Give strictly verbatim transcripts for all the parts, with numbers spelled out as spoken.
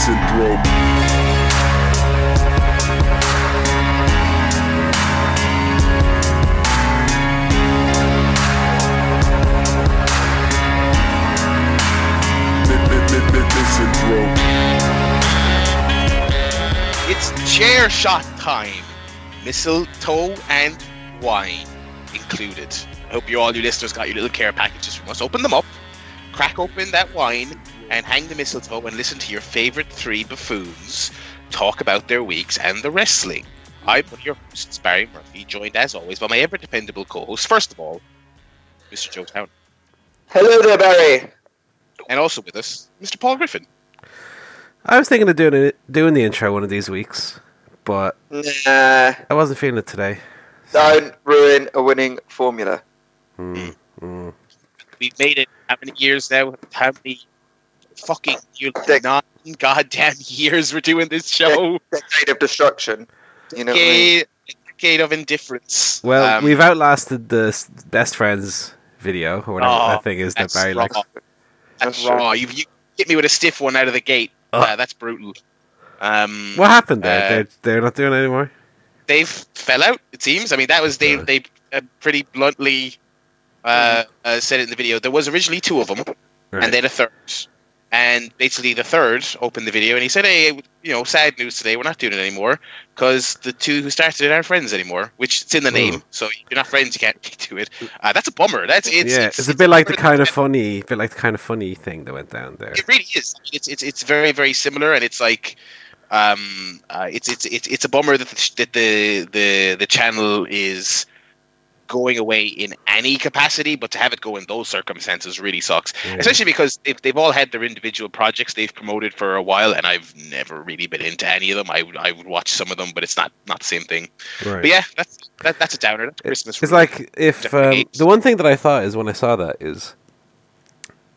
syndrome. It's chair shot time. Mistletoe and wine included. I hope you all, you listeners, got your little care packages from us. Open them up, crack open that wine, and hang the mistletoe and listen to your favorite three buffoons talk about their weeks and the wrestling. I'm one of your hosts, Barry Murphy, joined as always by my ever-dependable co-host, first of all, Mister Joe Town. Hello there, Barry. And also with us, Mister Paul Griffin. I was thinking of doing it, doing the intro one of these weeks, but nah. I wasn't feeling it today. So. Don't ruin a winning formula. Mm, mm. We've made it how many years now? How many fucking years, nine goddamn years we're doing this show? Decade of destruction. You know, decade, what I mean? Decade of indifference. Well, um, we've outlasted the best friends video, or whatever oh, that thing is that Barry raw. likes. That's raw. You, you hit me with a stiff one out of the gate. Oh. Uh, that's brutal. Um, what happened there? Uh, they're, they're not doing it anymore? They've fell out, it seems. I mean, that was they yeah. they uh, pretty bluntly uh, uh, said it in the video. There was originally two of them, right. and then a third. And basically the third opened the video, and he said, hey, you know, sad news today. We're not doing it anymore because the two who started it aren't friends anymore, which it's in the name. Ooh. So if you're not friends, you can't do it. Uh, that's a bummer. That's It's, yeah, it's, it's, it's a bit like the kind of funny, bit like the kind of funny thing that went down there. It really is. I mean, it's, it's, it's very, very similar, and it's like... Um, uh, it's it's it's it's a bummer that the, that the the the channel is going away in any capacity, but to have it go in those circumstances really sucks. Yeah. Especially because if they've all had their individual projects they've promoted for a while, and I've never really been into any of them. I would I would watch some of them, but it's not, not the same thing. Right. But yeah, that's that, that's a downer. That's Christmas. It's really. Like if um, the one thing that I thought is when I saw that is.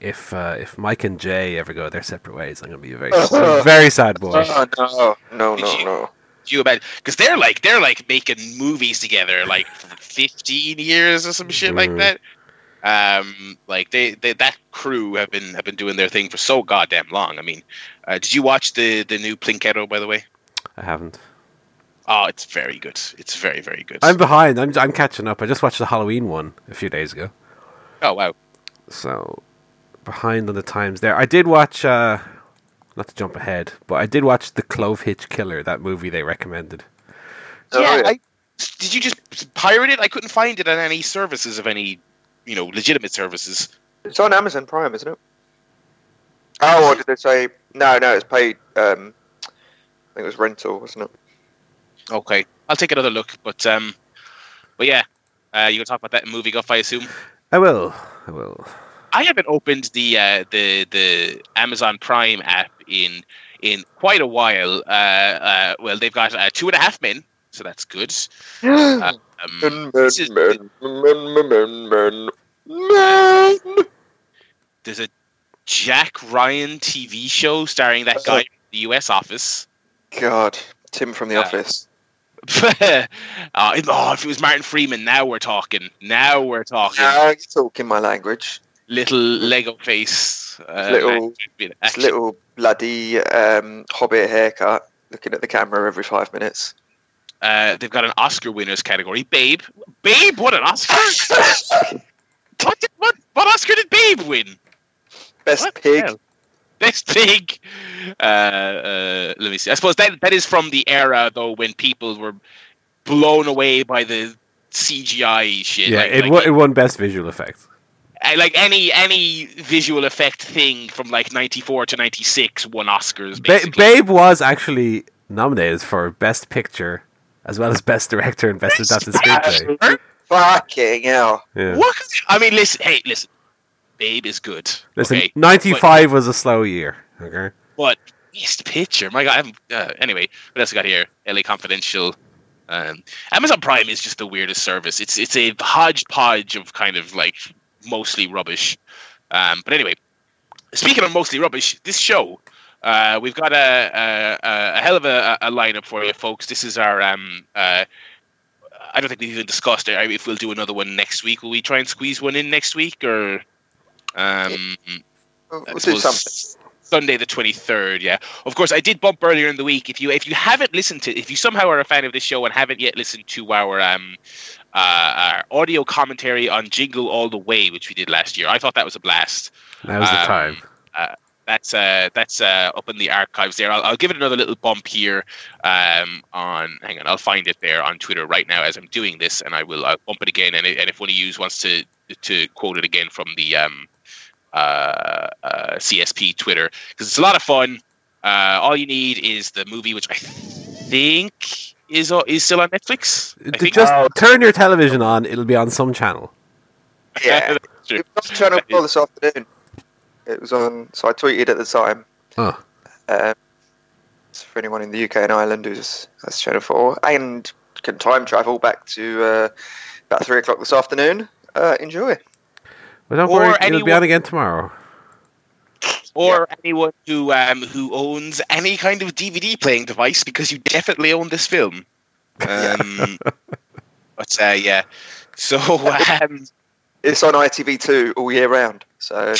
If uh, if Mike and Jay ever go their separate ways, I'm gonna be a very a very sad boy. Oh, no, no, no, you, no. You imagine? Because they're like they're like making movies together, like for fifteen years or some shit mm. like that. Um, like they, they that crew have been have been doing their thing for so goddamn long. I mean, uh, did you watch the the new Plinketo, by the way? I haven't. Oh, it's very good. It's very very good. I'm behind. I'm I'm catching up. I just watched the Halloween one a few days ago. Oh wow! So. Behind on the times there. I did watch, uh, not to jump ahead, but I did watch The Clove Hitch Killer, that movie they recommended. Yeah, oh, yeah. I, did you just pirate it? I couldn't find it on any services of any, you know, legitimate services. It's on Amazon Prime, isn't it? Oh, or did they say, no, no, it's paid, um, I think it was rental, wasn't it? Okay, I'll take another look, but, um, but yeah, uh, you're going to talk about that in Movie Guff, I assume? I will, I will. I haven't opened the uh, the the Amazon Prime app in in quite a while. Uh, uh, well, they've got uh, Two and a Half Men, so that's good. Uh, um, this is, there's a Jack Ryan T V show starring that guy from the U S Office. God, Tim from the uh, Office. uh, oh, if it was Martin Freeman, now we're talking. Now we're talking. Now you're talking my language. Little Lego face, uh, little, little bloody um, hobbit haircut, looking at the camera every five minutes. Uh, they've got an Oscar winners category. Babe, Babe, what an Oscar! what, did, what what Oscar did Babe win? Best what pig. Best pig. Uh, uh, let me see. I suppose that that is from the era though when people were blown away by the C G I shit. Yeah, like, it, like, won, it won best visual effects. Like any any visual effect thing from like ninety-four to ninety-six won Oscars. Ba- Babe was actually nominated for Best Picture as well as Best Director and Best Adapted Screenplay. Fucking hell! Yeah. What? I mean, listen. Hey, listen. Babe is good. Listen, okay? ninety-five but, was a slow year. Okay. But Best Picture, my God. I'm, uh, anyway, what else we got here? L A Confidential. Um, Amazon Prime is just the weirdest service. It's it's a hodgepodge of kind of like. Mostly rubbish, um, but anyway. Speaking of mostly rubbish, this show uh, we've got a, a, a hell of a, a lineup for you, folks. This is our. Um, uh, I don't think we've even discussed it. If we'll do another one next week, will we try and squeeze one in next week, or um, we'll do something? Sunday the twenty-third, yeah. Of course, I did bump earlier in the week. If you if you haven't listened to, if you somehow are a fan of this show and haven't yet listened to our um uh our audio commentary on Jingle All the Way, which we did last year, I thought that was a blast. That was um, the time. Uh, that's uh that's uh up in the archives there. I'll, I'll give it another little bump here. Um, on hang on, I'll find it there on Twitter right now as I'm doing this, and I will I'll bump it again. And, and if one of you wants to to quote it again from the um. Uh, uh, C S P Twitter, because it's a lot of fun. Uh, all you need is the movie, which I think is is still on Netflix. Just oh. turn your television on; it'll be on some channel. Yeah, it was on Channel Four this afternoon. It was on, so I tweeted at the time. Oh. Um, for anyone in the U K and Ireland, who's that's Channel Four, and can time travel back to uh, about three o'clock this afternoon. Uh, enjoy. But don't or worry, anyone, it'll be on again tomorrow. Or yeah. anyone who um, who owns any kind of D V D playing device, because you definitely own this film. Um, but uh, yeah, so um, it's on I T V two all year round. So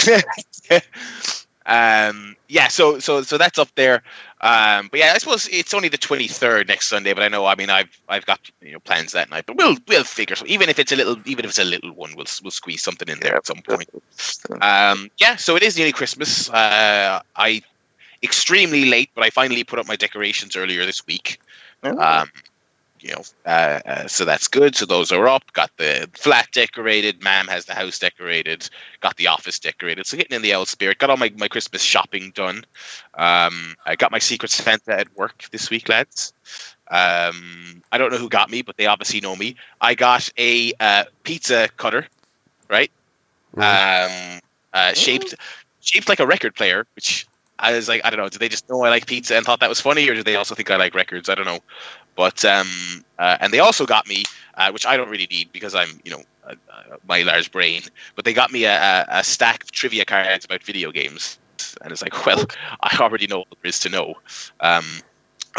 um, yeah, so so so that's up there. Um, but yeah, I suppose it's only the twenty-third next Sunday. But I know, I mean, I've I've got you know plans that night. But we'll we'll figure. So even if it's a little, even if it's a little one, we'll we'll squeeze something in there at some point. Um, yeah. So it is nearly Christmas. Uh, I extremely late, but I finally put up my decorations earlier this week. Um, you know, uh, uh, so that's good. So those are up. Got the flat decorated. Mam has the house decorated. Got the office decorated. So getting in the old spirit. Got all my, my Christmas shopping done. Um, I got my Secret Santa at work this week, lads. Um, I don't know who got me, but they obviously know me. I got a uh, pizza cutter, right? Mm-hmm. Um, uh, shaped shaped like a record player, which I was like, I don't know. Did they just know I like pizza and thought that was funny, or did they also think I like records? I don't know. But um, uh, and they also got me, uh, which I don't really need because I'm, you know, uh, uh, my large brain. But they got me a, a stack of trivia cards about video games, and it's like, well, I already know what there is to know. Um,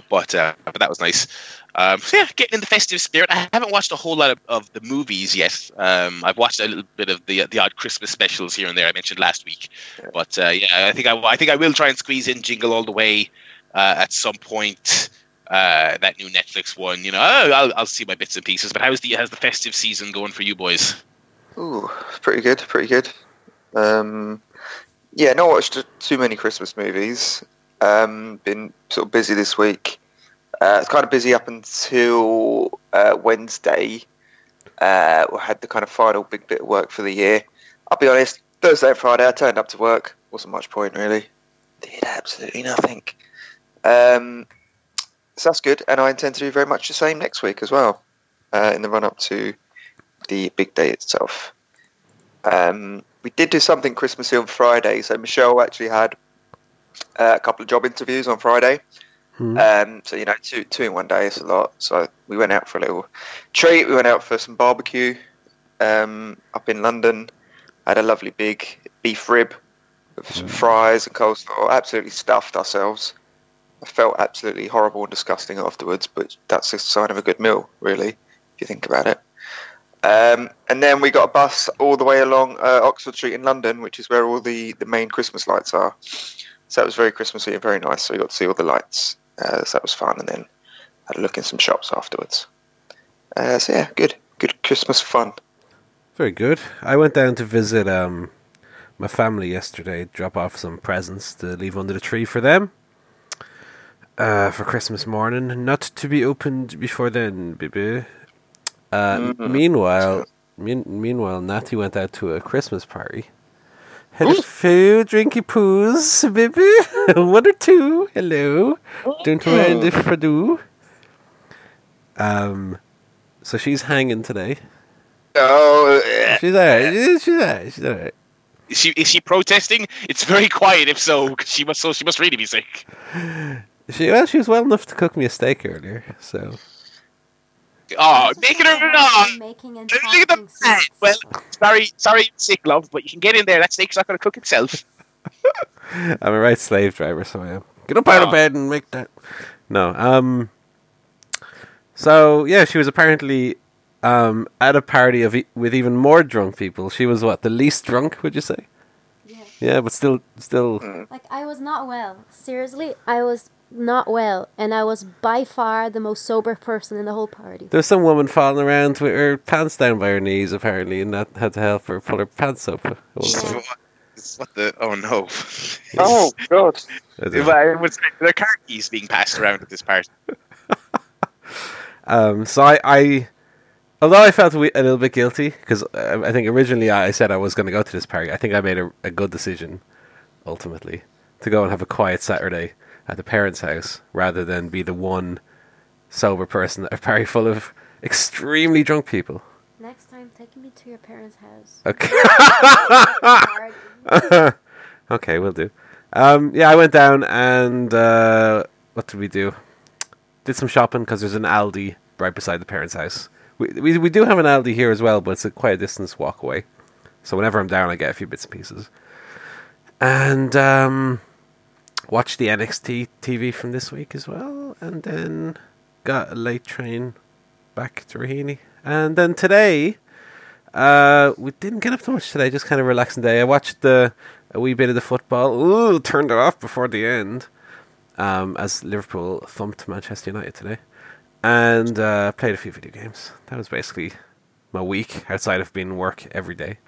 but uh, but that was nice. Um, so yeah, getting in the festive spirit. I haven't watched a whole lot of, of the movies yet. Um, I've watched a little bit of the the odd Christmas specials here and there I mentioned last week. But uh, yeah, I think I, I think I will try and squeeze in Jingle All the Way uh, at some point. Uh, that new Netflix one, you know, oh, I'll, I'll see my bits and pieces. But how's the how's the festive season going for you boys? Ooh, pretty good, pretty good. Um, yeah, not watched too many Christmas movies. Um, been sort of busy this week. Uh, it's kind of busy up until uh, Wednesday. Uh, we had the kind of final big bit of work for the year. I'll be honest, Thursday and Friday I turned up to work. Wasn't much point really. Did absolutely nothing. Um. So that's good, and I intend to do very much the same next week as well, uh, in the run-up to the big day itself. Um, we did do something Christmassy on Friday, so Michelle actually had uh, a couple of job interviews on Friday. Hmm. Um, so, you know, two two in one day is a lot. So we went out for a little treat. We went out for some barbecue um, up in London. I had a lovely big beef rib with some fries and coleslaw. Absolutely stuffed ourselves. I felt absolutely horrible and disgusting afterwards, but that's a sign of a good meal, really, if you think about it. Um, and then we got a bus all the way along uh, Oxford Street in London, which is where all the, the main Christmas lights are. So that was very Christmassy and very nice. So we got to see all the lights. Uh, so that was fun. And then had a look in some shops afterwards. Uh, so yeah, good. Good Christmas fun. Very good. I went down to visit um, my family yesterday, drop off some presents to leave under the tree for them. Uh, for Christmas morning, not to be opened before then, baby. Uh, mm-hmm. Meanwhile, mean, meanwhile, Natty went out to a Christmas party. Hello, drinky poos, baby. One or two. Hello, don't mind if I do. Um, so she's hanging today. Oh, yeah. she's alright. She's alright. She's alright. Is she is she protesting? It's very quiet. If so, cause she must. So she must really be sick. She well, she was well enough to cook me a steak earlier, so. Oh, making her not. Look at the Well, sorry, sorry, sick love, but you can get in there. That steak's not going to cook itself. I'm a right slave driver, so I am. Get up out of bed and make that. No, um. So yeah, she was apparently, um, at a party of e- with even more drunk people. She was what, the least drunk? Would you say? Yeah. Yeah, but still, still. Mm. Like, I was not well. Seriously, I was not well. And I was by far the most sober person in the whole party. There's some woman falling around with her pants down by her knees, apparently, and that had to help her pull her pants up. Yeah. What the? Oh, no. Oh, God. I would say there are car keys being passed around at this party. um, so I... I Although I felt a little bit guilty, because I think originally I said I was going to go to this party, I think I made a, a good decision, ultimately, to go and have a quiet Saturday at the parents' house, rather than be the one sober person at a party full of extremely drunk people. Next time, take me to your parents' house. Okay. Okay, we'll do. Um, yeah, I went down and, uh, what did we do? Did some shopping, because there's an Aldi right beside the parents' house. We, we we do have an Aldi here as well, but it's a quite a distance walk away. So whenever I'm down, I get a few bits and pieces. And um, watched the N X T T V from this week as well. And then got a late train back to Rohini. And then today, uh, we didn't get up too much today. Just kind of relaxing day. I watched the, a wee bit of the football. Ooh, turned it off before the end. Um, as Liverpool thumped Manchester United today. And uh, played a few video games. That was basically my week outside of being work every day.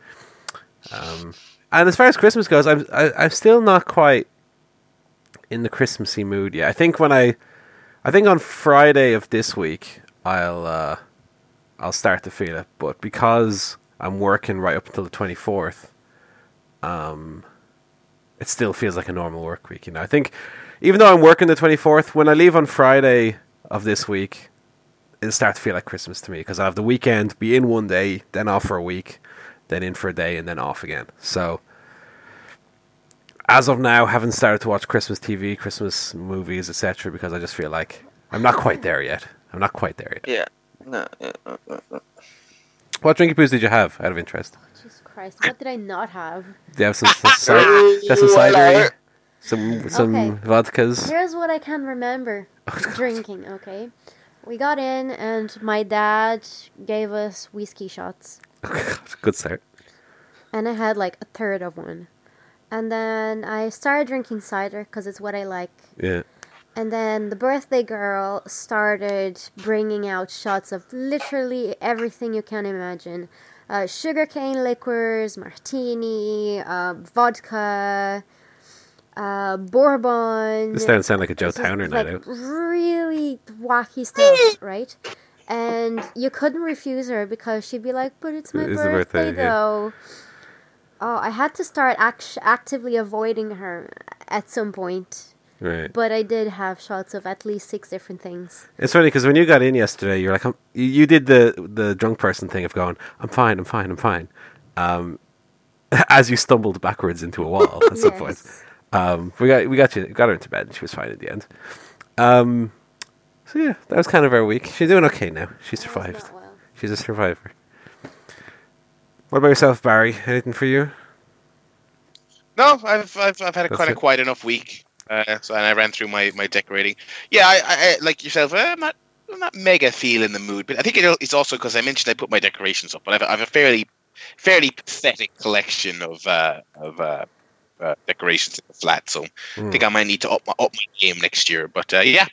Um, and as far as Christmas goes, I'm I, I'm still not quite in the Christmassy mood yet. I think when I, I think on Friday of this week, I'll uh, I'll start to feel it. But because I'm working right up until the twenty-fourth, um, it still feels like a normal work week. You know, I think even though I'm working the twenty-fourth, when I leave on Friday of this week, it'll start to feel like Christmas to me, because I'll have the weekend, be in one day, then off for a week, then in for a day, and then off again. So as of now, haven't started to watch Christmas T V, Christmas movies, et cetera, because I just feel like I'm not quite there yet. I'm not quite there yet. Yeah. No. no, no, no. What drinky poos did you have, out of interest? Oh, Jesus Christ, what did I not have? Do you have some, some, some, some cider? Some some okay. vodkas. Here's what I can remember drinking, okay? We got in and my dad gave us whiskey shots. Good start. And I had like a third of one. And then I started drinking cider because it's what I like. Yeah. And then the birthday girl started bringing out shots of literally everything you can imagine. Uh, sugarcane liqueurs, martini, uh, vodka... Uh, Bourbon. This doesn't sound like a Joe Towner night out. Really wacky stuff, right? And you couldn't refuse her because she'd be like, "But it's my it's birthday, birthday, though." Yeah. Oh, I had to start act- actively avoiding her at some point. Right. But I did have shots of at least six different things. It's funny because when you got in yesterday, you're like, I'm, you did the the drunk person thing of going, "I'm fine, I'm fine, I'm fine," um, as you stumbled backwards into a wall at some yes. point. Um, we got we got you got her into bed and she was fine at the end. Um, so yeah, that was kind of our week. She's doing okay now. She survived. Well. She's a survivor. What about yourself, Barry? Anything for you? No, I've I've, I've had a quite a quiet enough week. Uh, so, and I ran through my, my decorating. Yeah, I, I, I like yourself. I'm not I'm not mega feeling the mood, but I think it, it's also because I mentioned I put my decorations up, but I've I've a fairly fairly pathetic collection of uh, of. Uh, Uh, decorations in the flat, so mm. I think I might need to up my, up my game next year. But uh, yeah,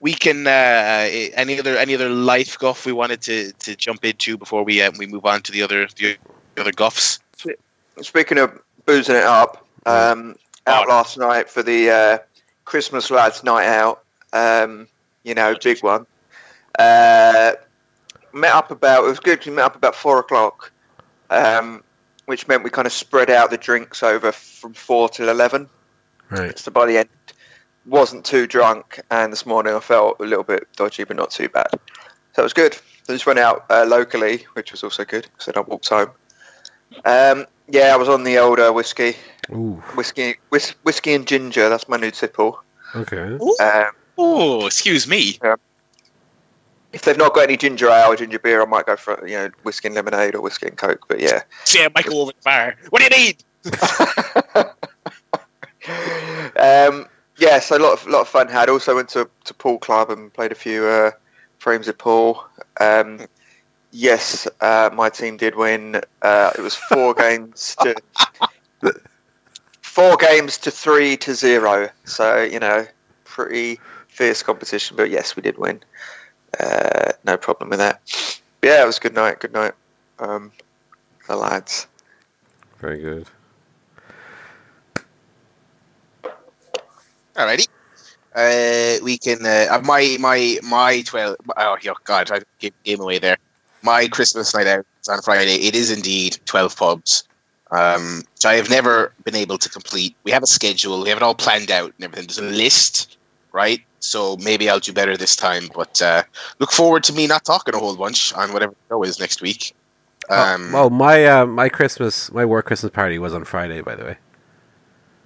we can. Uh, any other any other life guff we wanted to, to jump into before we uh, we move on to the other the other guffs? Speaking of boozing it up, um, out oh. last night for the uh, Christmas lads' night out. Um, you know, big one. Uh, met up about it was good. We met up about four o'clock. Um, Which meant we kind of spread out the drinks over from four till eleven. Right. So by the end, wasn't too drunk, and this morning I felt a little bit dodgy, but not too bad. So it was good. I just went out uh, locally, which was also good. So then I walked home. Um, yeah, I was on the older whiskey, Ooh. whiskey, whis- whiskey and ginger. That's my new tipple. Okay. Um, oh, excuse me. Um, If they've not got any ginger ale or ginger beer, I might go for, you know, whiskey and lemonade or whiskey and Coke, but yeah. Yeah, Michael over the fire. What do you need? um, yeah, so a lot of, lot of fun had. Also went to, to pool club and played a few uh, frames of pool. Um, yes, uh, my team did win. Uh, it was four games to... four games to three to zero. So, you know, pretty fierce competition. But yes, we did win. Uh, no problem with that. But yeah, it was a good night. Good night, um, the lads. Very good. Alrighty. Uh, we can. Uh, my my my twelve. Oh, God! I gave game away there. My Christmas night out is on Friday. It is indeed twelve pubs, um, which I have never been able to complete. We have a schedule. We have it all planned out and everything. There's a list, right? So maybe I'll do better this time. But uh, look forward to me not talking a whole bunch on whatever the show is next week. Um, well, well, my uh, my Christmas, my work Christmas party was on Friday, by the way.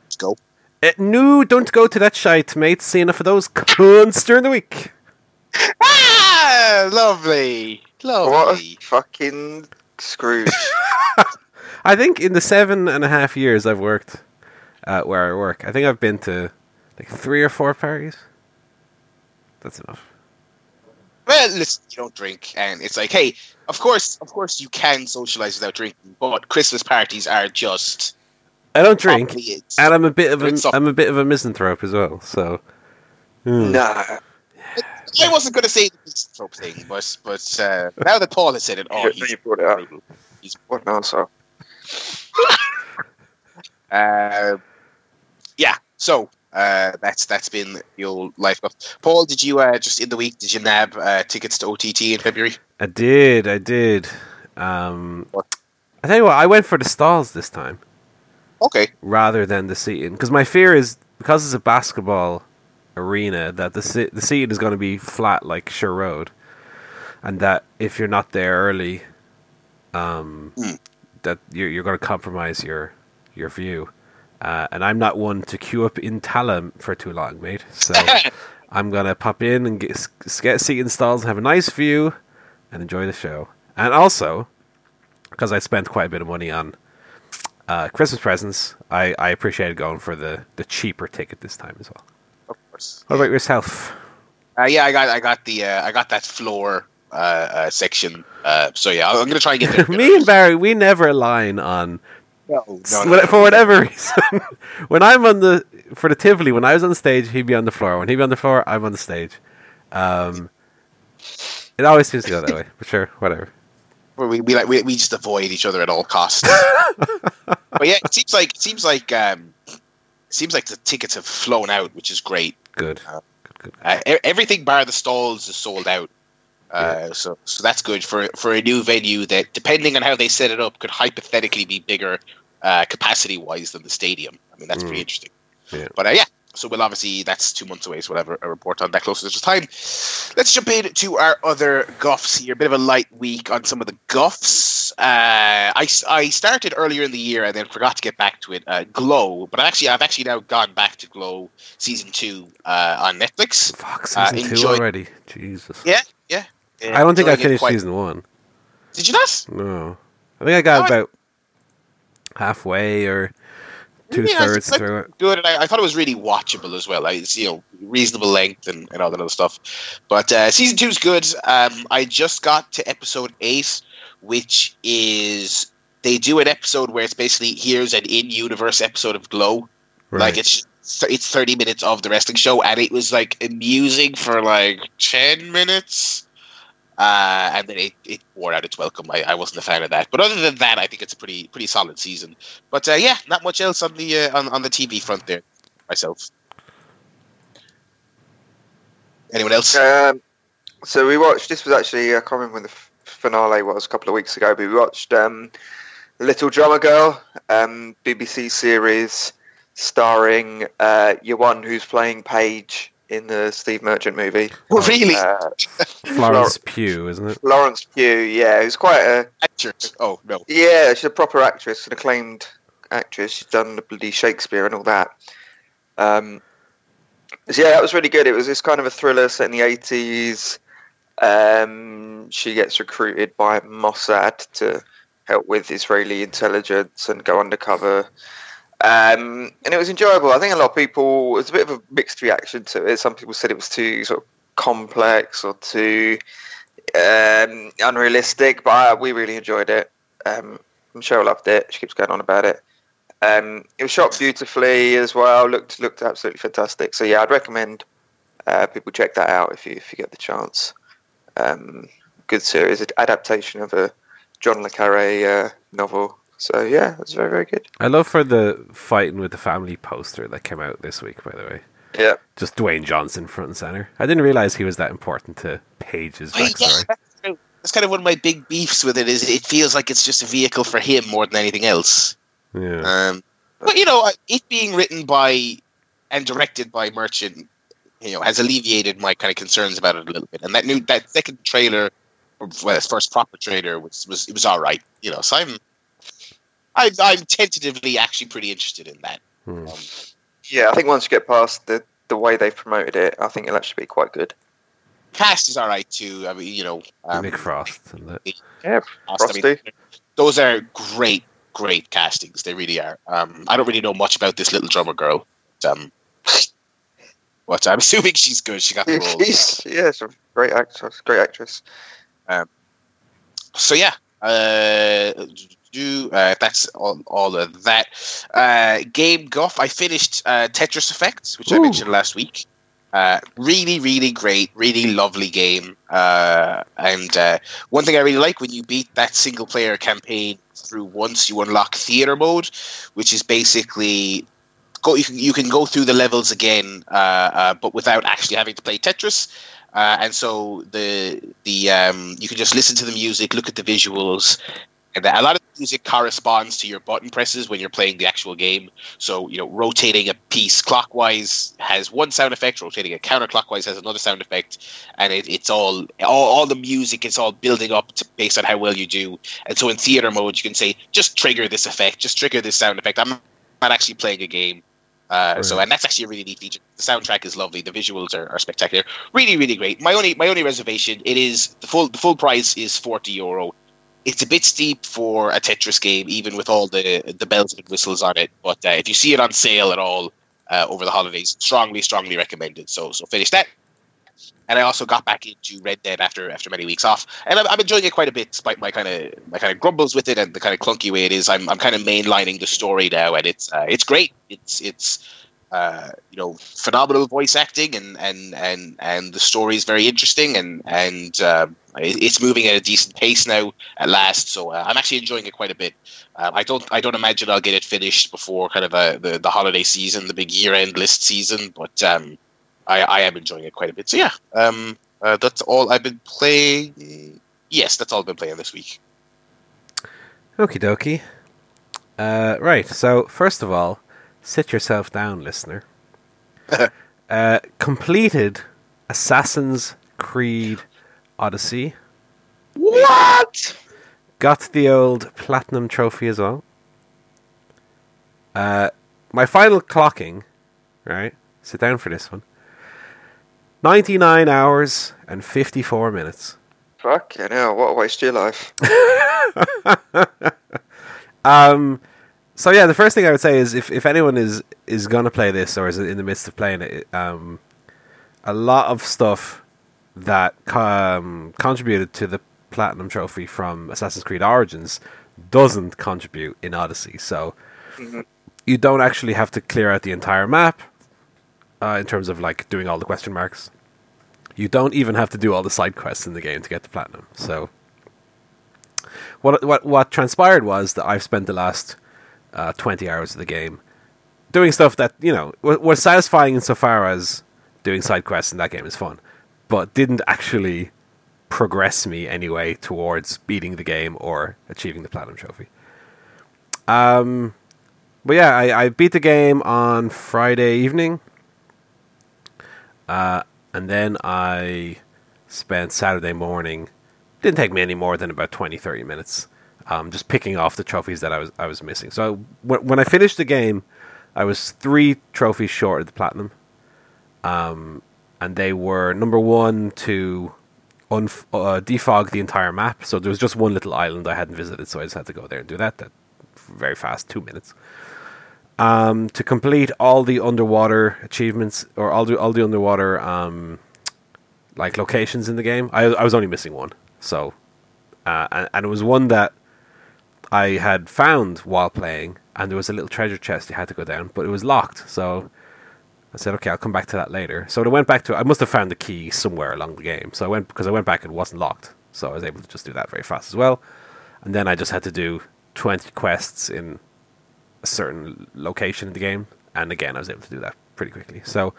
Let's go. Uh, no, don't go to that shite, mate. See enough of those cunts during the week. Ah, lovely. Lovely. What a fucking Scrooge. I think in the seven and a half years I've worked uh, where I work, I think I've been to like three or four parties. That's enough. Well, listen, you don't drink, and it's like, hey, of course, of course you can socialize without drinking, but Christmas parties are just... I don't drink, and I'm a bit of a I'm a bit of a misanthrope as well. So, mm. no, I wasn't going to say the misanthrope thing, but but uh, now that Paul has said it, oh, he's brought it up. He's what an asshole. uh, yeah. So uh, that's that's been your life. Paul, did you uh, just in the week? Did you nab uh, tickets to O T T in February? I did. I did. Um, I tell you what, I went for the stalls this time. Okay. Rather than the seating, because my fear is because it's a basketball arena that the se- the seating is going to be flat like Sher Road, and that if you're not there early, um, mm. that you're you're going to compromise your your view. Uh, and I'm not one to queue up in Tala for too long, mate. So I'm gonna pop in and get get seating stalls, have a nice view, and enjoy the show. And also, because I spent quite a bit of money on. Uh, Christmas presents, I, I appreciated going for the, the cheaper ticket this time as well. Of course. What about yourself? Uh, yeah, I got I got the uh, I got that floor uh, uh, section. Uh, so yeah, I'm gonna try and get there. Me and Barry, we never align on no, no, s- no, no, for no. whatever reason. When I'm on the for the Tivoli, when I was on the stage, he'd be on the floor. When he'd be on the floor, I'm on the stage. Um, it always seems to go that way. But sure, whatever. We we like we, we just avoid each other at all costs. But yeah, it seems like it seems like um, it seems like the tickets have flown out, which is great. Good, uh, good, good. Uh, everything bar the stalls is sold out, uh, yeah. so so that's good for for a new venue that, depending on how they set it up, could hypothetically be bigger uh, capacity wise than the stadium. I mean, that's mm. pretty interesting. Yeah. But uh, yeah, so we'll obviously that's two months away, so we'll have a report on that closer to time. Let's jump into our other guffs here. A bit of a light week on some of the guffs. Uh, I, I started earlier in the year and then forgot to get back to it. Uh, Glow, but actually I've actually now gone back to Glow season two uh, on Netflix. Fuck, season uh, enjoyed... two already. Jesus. Yeah, yeah. Uh, I don't think I finished quite... season one. Did you not? No, I think I got no, about I... halfway or two yeah, thirds like, through it. Good, and I, I thought it was really watchable as well. I, it's, you know, reasonable length and, and all that other stuff. But uh, season two is good. Um, I just got to episode eight, which is they do an episode where it's basically here's an in-universe episode of Glow. Right. Like it's it's thirty minutes of the wrestling show, and it was like amusing for like ten minutes. Uh, and then it, it wore out its welcome. I, I wasn't a fan of that, but other than that, I think it's a pretty pretty solid season. But uh, yeah, not much else on the uh, on on the T V front there. Myself. Anyone else? Um, so we watched. This was actually I can't remember when the f- finale was a couple of weeks ago. But we watched um, Little Drummer Girl, um, B B C series starring uh, Yuan, who's playing Paige. In the Steve Merchant movie. Oh, really? Uh, Florence Pugh, isn't it? Florence Pugh, yeah. Who's quite a... Actress. Oh, no. Yeah, she's a proper actress, an acclaimed actress. She's done the bloody Shakespeare and all that. Um, so yeah, that was really good. It was this kind of a thriller set in the eighties. Um, she gets recruited by Mossad to help with Israeli intelligence and go undercover... Um, and it was enjoyable. I think a lot of people, it's a bit of a mixed reaction to it. Some people said it was too sort of complex or too um, unrealistic, but I, we really enjoyed it. Um, Michelle loved it. She keeps going on about it. Um, it was shot beautifully as well. Looked looked absolutely fantastic. So yeah, I'd recommend uh, people check that out if you if you get the chance. Um, good series, adaptation of a John Le Carré uh, novel. So yeah, it's very very good. I love for the Fighting with the Family poster that came out this week, by the way. Yeah, just Dwayne Johnson front and center. I didn't realize he was that important to Paige's backstory. Oh, yeah. That's kind of one of my big beefs with it. Is it feels like it's just a vehicle for him more than anything else. Yeah. Um, but you know, it being written by and directed by Merchant, you know, has alleviated my kind of concerns about it a little bit. And that new, that second trailer, or well, first proper trailer, was was it was all right. You know, so I'm, I'm, I'm tentatively actually pretty interested in that. Hmm. Um, yeah, I think once you get past the the way they've promoted it, I think it'll actually be quite good. Cast is all right too. I mean, you know, um, Nick Frost, and yeah, Frosty. I mean, those are great. Great castings, they really are. Um, I don't really know much about this little drummer girl. But, um, what I'm assuming she's good. She got the role. She's, yeah, she's a great actress. Great actress. Um, so yeah, uh, do uh, that's all, all of that. Uh, Game Guff. I finished uh, Tetris Effect, which Ooh. I mentioned last week. Uh, really, really great, really lovely game. Uh, and uh, one thing I really like, when you beat that single-player campaign through once, you unlock theater mode, which is basically go. You can, you can go through the levels again, uh, uh, but without actually having to play Tetris. Uh, and so the the um, you can just listen to the music, look at the visuals. And a lot of the music corresponds to your button presses when you're playing the actual game. So, you know, rotating a piece clockwise has one sound effect, rotating it counterclockwise has another sound effect, and it, it's all, all, all the music is all building up to, based on how well you do. And so in theater mode, you can say, just trigger this effect, just trigger this sound effect. I'm not actually playing a game. Uh, right. So, and that's actually a really neat feature. The soundtrack is lovely. The visuals are, are spectacular. Really, really great. My only, my only reservation, it is, the full, the full price is forty euro. It's a bit steep for a Tetris game, even with all the the bells and whistles on it. But uh, if you see it on sale at all uh, over the holidays, strongly, strongly recommended. So, so finish that. And I also got back into Red Dead after after many weeks off, and I'm, I'm enjoying it quite a bit, despite my kind of my kind of grumbles with it and the kind of clunky way it is. I'm I'm kind of mainlining the story now, and it's uh, it's great. It's it's uh, you know, phenomenal voice acting, and and and and the story is very interesting, and and. Uh, It's moving at a decent pace now at last, so uh, I'm actually enjoying it quite a bit. Um, I don't, I don't imagine I'll get it finished before kind of a, the the holiday season, the big year-end list season, but um, I, I am enjoying it quite a bit. So yeah, um, uh, that's all I've been playing. Yes, that's all I've been playing this week. Okie dokie. Uh, right, so first of all, sit yourself down, listener. uh, completed Assassin's Creed Odyssey. What? Got the old platinum trophy as well. Uh, my final clocking, right? Sit down for this one. Ninety-nine hours and fifty-four minutes. Fuck you know what a waste of your life. um. So yeah, the first thing I would say is if if anyone is is gonna play this or is in the midst of playing it, um, a lot of stuff that um, contributed to the Platinum Trophy from Assassin's Creed Origins doesn't contribute in Odyssey. So mm-hmm. you don't actually have to clear out the entire map uh, in terms of like doing all the question marks. You don't even have to do all the side quests in the game to get the Platinum. So what what what transpired was that I've spent the last uh, twenty hours of the game doing stuff that, you know, was satisfying insofar as doing side quests in that game is fun, but didn't actually progress me anyway towards beating the game or achieving the Platinum Trophy. Um, but yeah, I, I beat the game on Friday evening. Uh, and then I spent Saturday morning. Didn't take me any more than about twenty, thirty minutes. Um, just picking off the trophies that I was I was missing. So w- when I finished the game, I was three trophies short of the Platinum. Um... And they were, number one, to unf- uh, defog the entire map. So there was just one little island I hadn't visited, so I just had to go there and do that. That very fast, two minutes. Um, to complete all the underwater achievements, or all the, all the underwater um, like locations in the game. I, I was only missing one. So, uh, and, and it was one that I had found while playing, and there was a little treasure chest you had to go down, but it was locked. So I said, okay, I'll come back to that later. So I went back to it. I must have found the key somewhere along the game. So I went, because I went back and it wasn't locked. So I was able to just do that very fast as well. And then I just had to do twenty quests in a certain location in the game. And again, I was able to do that pretty quickly. So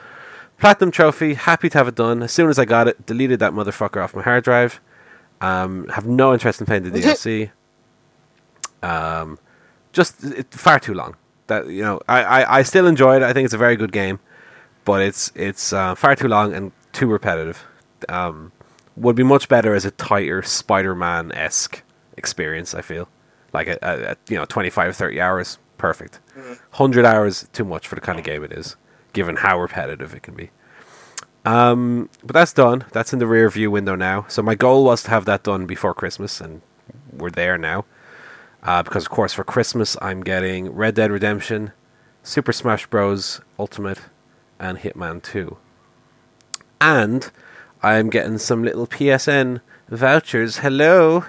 Platinum Trophy, happy to have it done. As soon as I got it, deleted that motherfucker off my hard drive. Um, have no interest in playing the D L C. Um, just it, far too long. That you know, I, I, I still enjoy it. I think it's a very good game. But it's it's uh, far too long and too repetitive. Um, would be much better as a tighter Spider-Man-esque experience, I feel. Like, a, a, a you know, twenty-five, thirty hours, perfect. Mm-hmm. one hundred hours, too much for the kind of game it is, given how repetitive it can be. Um, but that's done. That's in the rear view window now. So my goal was to have that done before Christmas, and we're there now. Uh, because, of course, for Christmas, I'm getting Red Dead Redemption, Super Smash Bros. Ultimate, and Hitman two. And I'm getting some little P S N vouchers. Hello!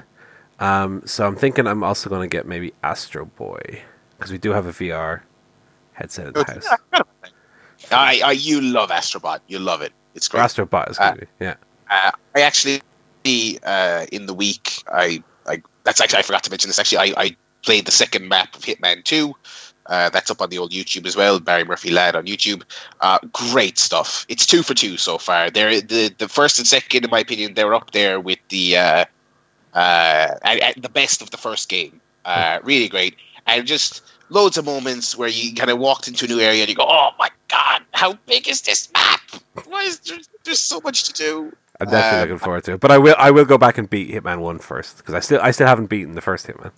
Um, so I'm thinking I'm also going to get maybe Astro Boy, because we do have a V R headset in the house. I, I, you love Astrobot. You love it. It's great. Astrobot is good. Uh, yeah. Uh, I actually, uh, in the week, I, I that's actually, I forgot to mention this. Actually, I, I played the second map of Hitman two. Uh, that's up on the old YouTube as well, Barry Murphy Lad on YouTube. Uh, great stuff. It's two for two so far. They're the the first and second, in my opinion, they're up there with the uh, uh, at, at the best of the first game. Uh, really great, and just loads of moments where you kind of walked into a new area and you go, "Oh my god, how big is this map? Why is there, there's so much to do?" I'm definitely um, looking forward to it, but I will I will go back and beat Hitman one first because I still I still haven't beaten the first Hitman.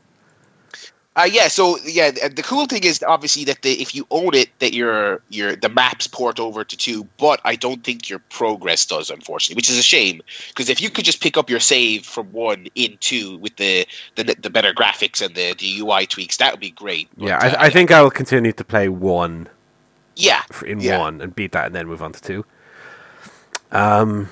Uh, yeah, so yeah, the cool thing is obviously that the, if you own it, that your your the maps port over to two, but I don't think your progress does, unfortunately, which is a shame because if you could just pick up your save from one in two with the the, the better graphics and the, the U I tweaks, that would be great. But, yeah, I, uh, I think yeah. I will continue to play one. Yeah, in yeah. one and beat that, and then move on to two. Um,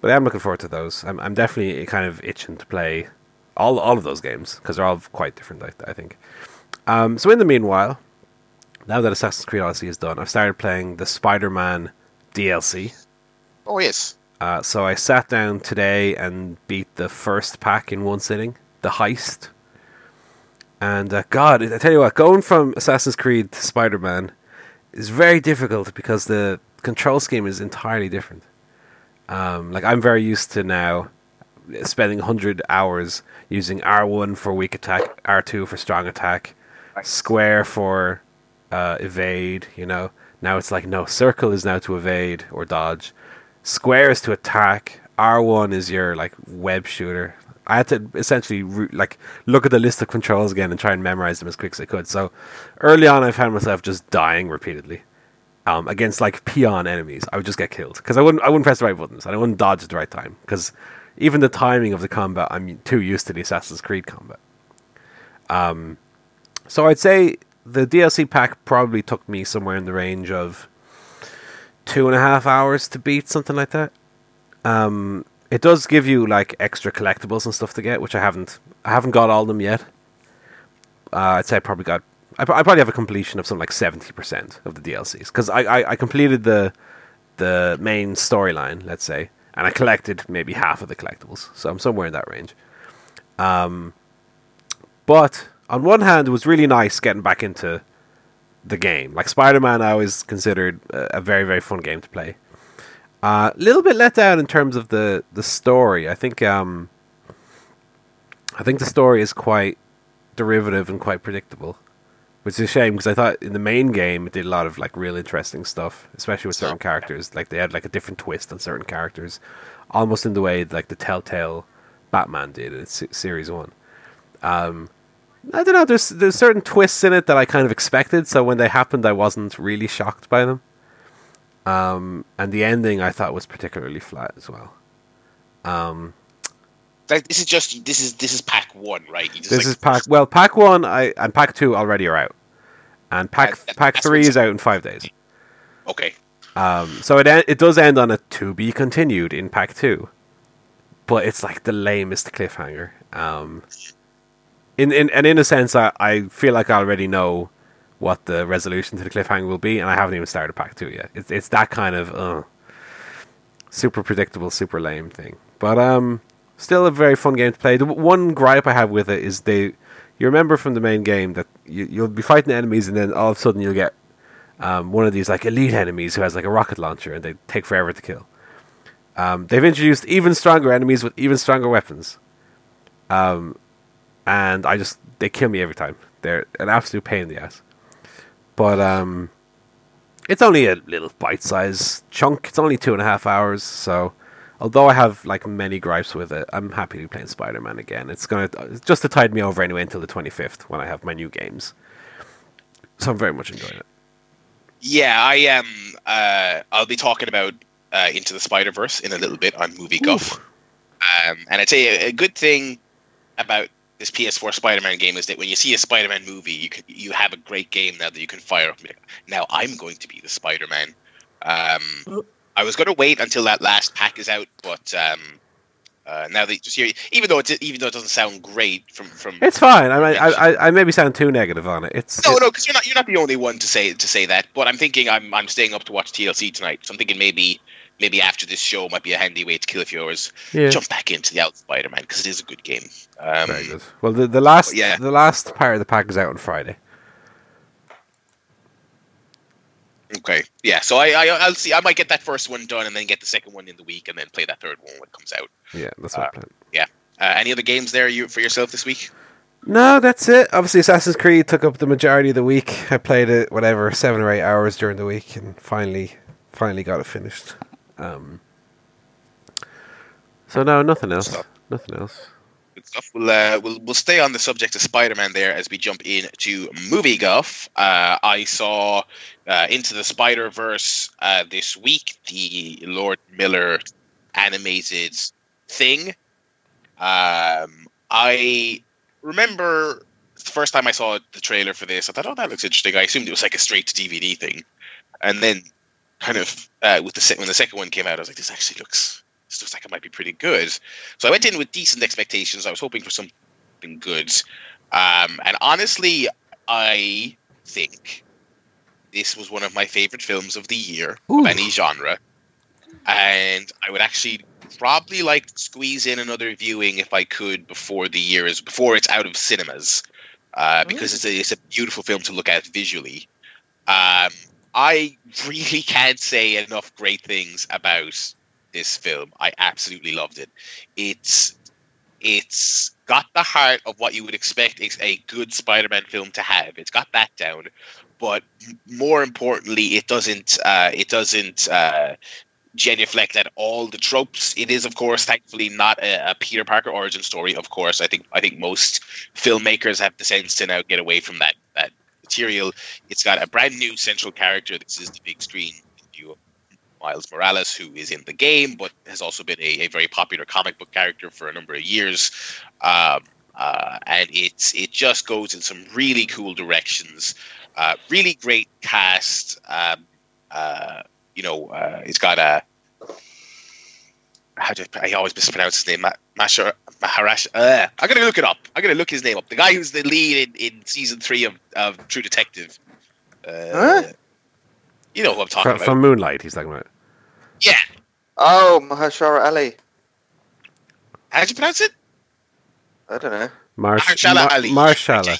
but I'm looking forward to those. I'm I'm definitely kind of itching to play. All all of those games, because they're all quite different, I, I think. Um, so in the meanwhile, now that Assassin's Creed Odyssey is done, I've started playing the Spider-Man D L C. Oh, yes. Uh, so I sat down today and beat the first pack in one sitting, the heist. And uh, God, I tell you what, going from Assassin's Creed to Spider-Man is very difficult because the control scheme is entirely different. Um, like, I'm very used to now spending one hundred hours using R one for weak attack, R two for strong attack, nice. Square for uh, evade, you know. Now it's like, no, circle is now to evade or dodge. Square is to attack. R one is your, like, web shooter. I had to essentially, re- like, look at the list of controls again and try and memorize them as quick as I could. So early on, I found myself just dying repeatedly um, against, like, peon enemies. I would just get killed because I wouldn't, I wouldn't press the right buttons and I wouldn't dodge at the right time because even the timing of the combat, I'm too used to the Assassin's Creed combat. Um, so I'd say the D L C pack probably took me somewhere in the range of two and a half hours to beat, something like that. Um, it does give you like extra collectibles and stuff to get, which I haven't. I haven't got all of them yet. Uh, I'd say I probably got. I, I probably have a completion of something like seventy percent of the D L Cs because I, I I completed the the main storyline. Let's say. And I collected maybe half of the collectibles. So I'm somewhere in that range. Um, but on one hand, it was really nice getting back into the game. Like Spider-Man, I always considered a, a very, very fun game to play. A uh, little bit let down in terms of the, the story. I think um, I think the story is quite derivative and quite predictable. Which is a shame, because I thought in the main game it did a lot of like real interesting stuff, especially with certain characters. Like they had like a different twist on certain characters, almost in the way like the Telltale Batman did in its series one. Um, I don't know, there's, there's certain twists in it that I kind of expected, so when they happened I wasn't really shocked by them. Um, and the ending I thought was particularly flat as well. Um Like this is just this is this is pack one, right? You just this like, is pack well, pack one I and pack two already are out, and pack that, that, pack three is out in five days. Okay. Um. So it it does end on a to be continued in pack two, but it's like the lamest cliffhanger. Um. In in and in a sense, I I feel like I already know what the resolution to the cliffhanger will be, and I haven't even started pack two yet. It's it's that kind of uh, super predictable, super lame thing. But um, still a very fun game to play. The one gripe I have with it is they. You remember from the main game that you, you'll be fighting enemies, and then all of a sudden you'll get um, one of these like elite enemies who has like a rocket launcher, and they take forever to kill. Um, they've introduced even stronger enemies with even stronger weapons. Um, and I just, they kill me every time. They're an absolute pain in the ass. But, um, it's only a little bite-sized chunk. It's only two and a half hours. So, although I have, like, many gripes with it, I'm happy to be playing Spider-Man again. It's going to, just to tide me over anyway until the twenty-fifth when I have my new games. So I'm very much enjoying it. Yeah, I am, um, uh, I'll be talking about, uh, Into the Spider-Verse in a little bit on Movie Guff. Um, and I'd say a good thing about this P S four Spider-Man game is that when you see a Spider-Man movie, you can, you have a great game now that you can fire up. Now I'm going to be the Spider-Man. Um, I was going to wait until that last pack is out, but um, uh, now that just hear, even though it even though it doesn't sound great from, from it's fine. I mean, I, I I maybe sound too negative on it. It's no, it's, no, because you're not you're not the only one to say to say that. But I'm thinking I'm I'm staying up to watch T L C tonight, so I'm thinking maybe. Maybe after this show might be a handy way to kill a few hours. Yeah. Jump back into the Out Spider-Man because it is a good game. Um, Very good. Well, the the last yeah. the last part of the pack is out on Friday. Okay, yeah. So I, I I'll see. I might get that first one done and then get the second one in the week and then play that third one when it comes out. Yeah, that's what uh, I plan. Yeah. Uh, any other games there you for yourself this week? No, that's it. Obviously, Assassin's Creed took up the majority of the week. I played it whatever seven or eight hours during the week and finally finally got it finished. Um, so no, nothing else. Nothing else. Good stuff. We'll, uh, we'll we'll stay on the subject of Spider-Man there as we jump into Movie Guff. Uh, I saw uh, Into the Spider-Verse uh, this week, the Lord Miller animated thing. Um, I remember the first time I saw the trailer for this, I thought, "Oh, that looks interesting." I assumed it was like a straight to D V D thing, and then. Kind of uh, with the se- when the second one came out, I was like, "This actually looks, this looks like it might be pretty good." So I went in with decent expectations. I was hoping for something good, um, and honestly, I think this was one of my favorite films of the year, Ooh. Of any genre. And I would actually probably like to squeeze in another viewing if I could before the year is before it's out of cinemas, uh, because it's a, it's a beautiful film to look at visually. Um, I really can't say enough great things about this film. I absolutely loved it. It's it's got the heart of what you would expect a good Spider-Man film to have. It's got that down, but more importantly, it doesn't uh, it doesn't uh, genuflect at all the tropes. It is, of course, thankfully not a, a Peter Parker origin story. Of course, I think I think most filmmakers have the sense to now get away from that that. Material. It's got a brand new central character. This is the big screen view of Miles Morales, who is in the game, but has also been a, a very popular comic book character for a number of years. Um, uh, and it's it just goes in some really cool directions. Uh, really great cast. Um, uh, you know, uh, it's got a. How do I, I always mispronounce his name? Ma- Masha, Maharash. Uh, I'm gonna look it up. I'm gonna look his name up. The guy who's the lead in, in season three of, of True Detective. Uh, huh? You know who I'm talking from, about. From Moonlight, he's talking about. Yeah. Oh, Mahershala Ali. How do you pronounce it? I don't know. Marsh- Mahershala Ma- Ali. Mahershala.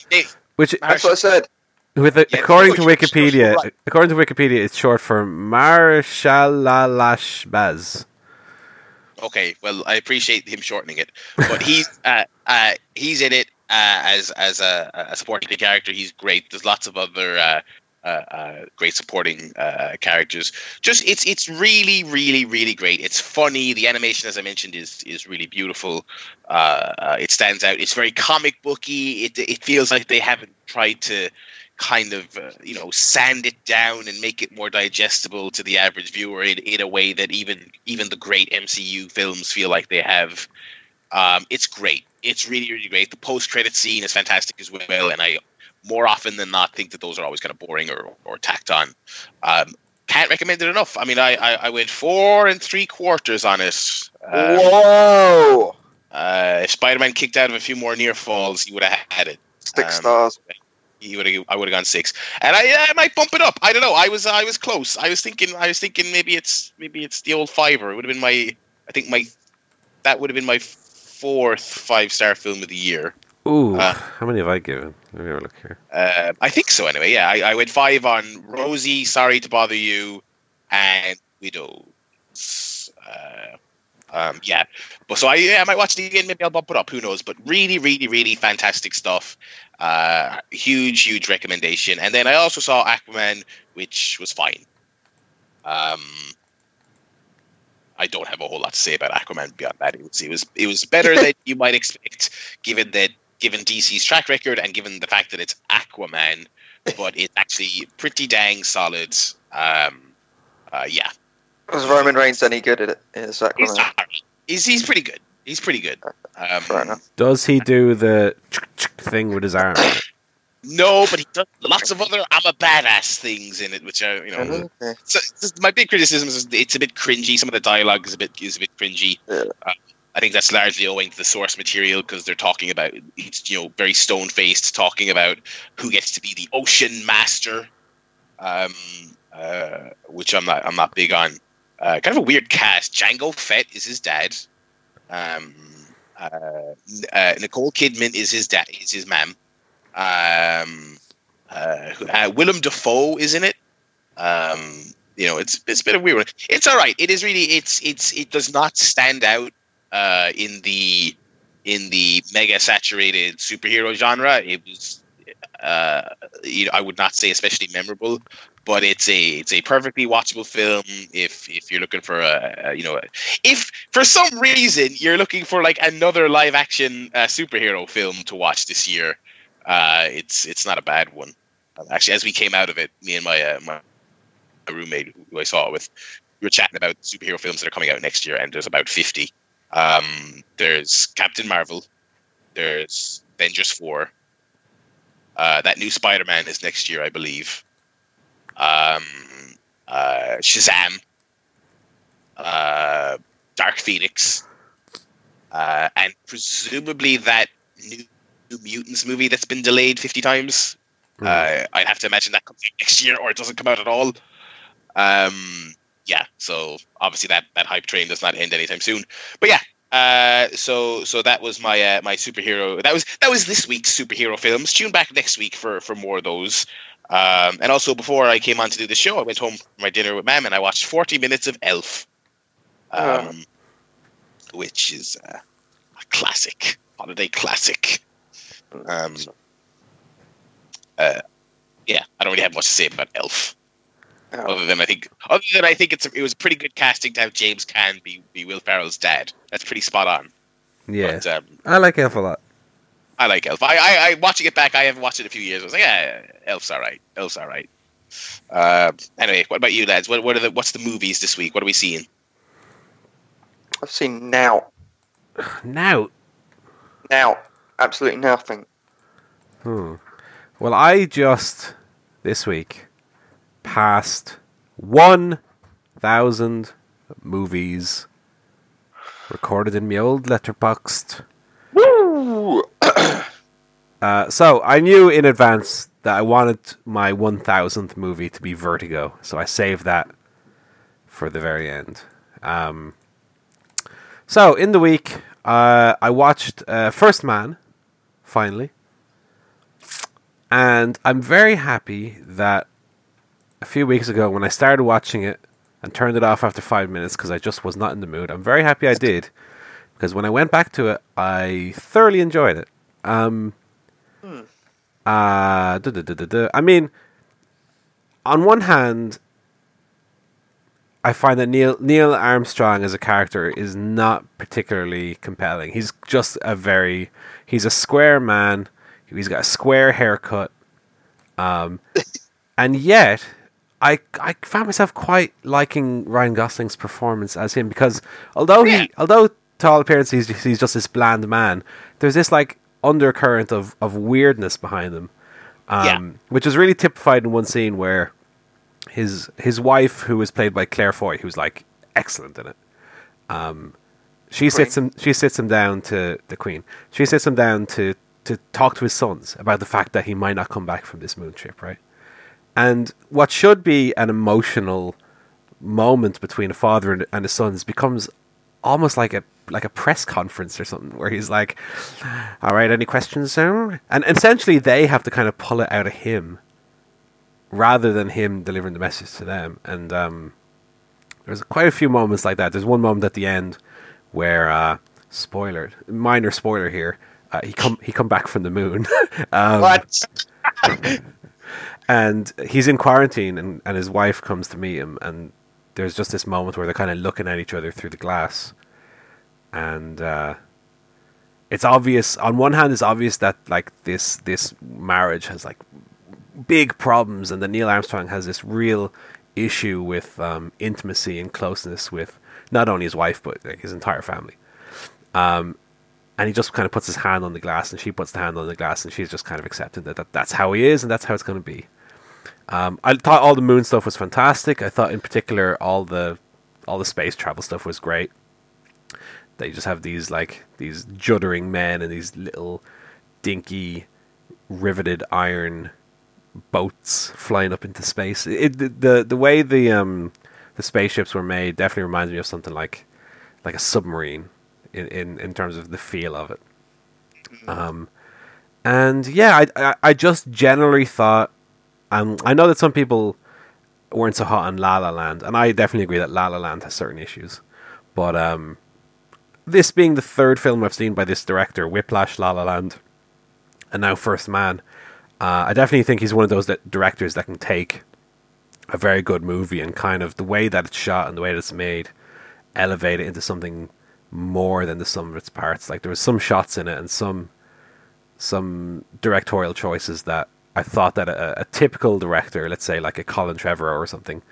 Which that's Mahersh- what I said. With a, yeah, according to Wikipedia, right. according to Wikipedia, it's short for Mahershalalashbaz. Okay, well, I appreciate him shortening it, but he's uh, uh, he's in it uh, as as a, a supporting character. He's great. There's lots of other uh, uh, uh, great supporting uh, characters. Just it's it's really, really, really great. It's funny. The animation, as I mentioned, is is really beautiful. Uh, uh, it stands out. It's very comic booky. It it feels like they haven't tried to kind of uh, you know sand it down and make it more digestible to the average viewer in, in a way that even even the great M C U films feel like they have. Um, it's great. It's really really great. The post credit scene is fantastic as well, and I more often than not think that those are always kind of boring or or tacked on. Um, can't recommend it enough. I mean, I I, I went four and three quarters on it. Um, Whoa! Uh, if Spider-Man kicked out of a few more near falls, you would have had it. Six um, stars. He would have. I would have gone six, and I, I might bump it up. I don't know. I was. I was close. I was thinking. I was thinking. Maybe it's. Maybe it's the old fiver. It would have been my. I think my. That would have been my fourth five-star film of the year. Ooh, uh, how many have I given? Let me have a look here. Uh, I think so. Anyway, yeah, I, I went five on Rosie, Sorry to Bother You, and Widows. Uh, um, yeah, but so I, yeah, I might watch it again. Maybe I'll bump it up. Who knows? But really, really, really fantastic stuff. Uh, huge, huge recommendation. And then I also saw Aquaman, which was fine. Um, I don't have a whole lot to say about Aquaman beyond that. It was, it was, it was better than you might expect, given that, given D C's track record and given the fact that it's Aquaman. But it's actually pretty dang solid. Um, uh, yeah. Was Roman Reigns any good at it? Is Aquaman? He's, uh, he's, he's pretty good. He's pretty good. Um, Fair enough. Does he do the thing with his arm? No, but he does lots of other "I'm a badass" things in it, which are, you know. Mm-hmm. Okay. So, my big criticism is it's a bit cringy. Some of the dialogue is a bit is a bit cringy. Yeah. Uh, I think that's largely owing to the source material, because they're talking about, it's, you know, very stone faced, talking about who gets to be the ocean master, um, uh, which I'm not I'm not big on. Uh, kind of a weird cast. Jango Fett is his dad. Um, uh, uh, Nicole Kidman is his dad. Is his mom. Um, uh, uh, Willem Dafoe is in it. Um, you know, it's it's been a weird one. It's all right. It is really. It's it's it does not stand out uh, in the in the mega saturated superhero genre. It was, uh, you know, I would not say especially memorable, but it's a it's a perfectly watchable film if if you're looking for a, a you know, if for some reason you're looking for like another live action uh, superhero film to watch this year. Uh, it's it's not a bad one. Actually, as we came out of it, me and my uh, my roommate who I saw it with, we were chatting about superhero films that are coming out next year, and there's about fifty. Um, there's Captain Marvel, there's Avengers four. Uh, that new Spider-Man is next year, I believe. Um, uh, Shazam, uh, Dark Phoenix, uh, and presumably that new Mutants movie that's been delayed fifty times. Mm. Uh, I'd have to imagine that comes out next year, or it doesn't come out at all. Um, yeah, so obviously that that hype train does not end anytime soon. But yeah, uh, so so that was my uh, my superhero. That was that was this week's superhero films. Tune back next week for for more of those. Um, and also, before I came on to do the show, I went home for my dinner with Mam, and I watched forty minutes of Elf, um, oh. which is uh, a classic holiday classic. Um, uh, yeah, I don't really have much to say about Elf. Oh. Other than I think, other than I think it's a, it was pretty good casting to have James Caan be, be Will Ferrell's dad. That's pretty spot on. Yeah, but, um, I like Elf a lot. I like Elf. I, I, I watching it back. I haven't watched it in a few years. I was like, yeah, Elf's all right. Elf's all right. Um, anyway, what about you lads? What what are the what's the movies this week? What are we seeing? I've seen now. Now. Now. Absolutely nothing. Hmm. Well, I just this week passed one thousand movies recorded in my old Letterboxd. Woo! uh, so I knew in advance that I wanted my one thousandth movie to be Vertigo, so I saved that for the very end. Um. So in the week, uh, I watched uh, First Man. Finally. And I'm very happy that a few weeks ago when I started watching it and turned it off after five minutes because I just was not in the mood, I'm very happy I did, because when I went back to it, I thoroughly enjoyed it. Um, hmm. uh, duh, duh, duh, duh, duh. I mean, on one hand, I find that Neil Neil Armstrong as a character is not particularly compelling. He's just a very... He's a square man. He's got a square haircut. Um, and yet, I I found myself quite liking Ryan Gosling's performance as him, because although he, yeah. although to all appearance he's, he's just this bland man, there's this like undercurrent of, of weirdness behind him, um, yeah. which is really typified in one scene where his his wife, who is played by Claire Foy, who's like excellent in it, um, She sits him. She sits him down to the Queen. She sits him down to to talk to his sons about the fact that he might not come back from this moon trip, right? And what should be an emotional moment between a father and, and his sons becomes almost like a like a press conference or something, where he's like, all right, any questions, sir? And essentially they have to kind of pull it out of him rather than him delivering the message to them. And um, there's quite a few moments like that. There's one moment at the end where, uh, spoiler, minor spoiler here, uh, he come he come back from the moon. um, what? And he's in quarantine, and, and his wife comes to meet him, and there's just this moment where they're kind of looking at each other through the glass. And uh, it's obvious, on one hand, it's obvious that like this this marriage has like big problems, and that Neil Armstrong has this real issue with um, intimacy and closeness with not only his wife, but like, his entire family. Um, and he just kind of puts his hand on the glass, and she puts the hand on the glass, and she's just kind of accepted that, that that's how he is, and that's how it's going to be. Um, I thought all the moon stuff was fantastic. I thought in particular all the all the space travel stuff was great. They just have these like these juddering men and these little dinky riveted iron boats flying up into space. It, the, the the way the um the spaceships were made definitely reminds me of something like like a submarine in, in, in terms of the feel of it. Um, and yeah, I, I I just generally thought. Um, I know that some people weren't so hot on La La Land, and I definitely agree that La La Land has certain issues. But um. This being the third film I've seen by this director, Whiplash, La La Land, and now First Man, uh, I definitely think he's one of those that directors that can take a very good movie and kind of the way that it's shot and the way that it's made, elevate it into something more than the sum of its parts. Like there was some shots in it and some some directorial choices that I thought that a, a typical director, let's say like a Colin Trevorrow or something,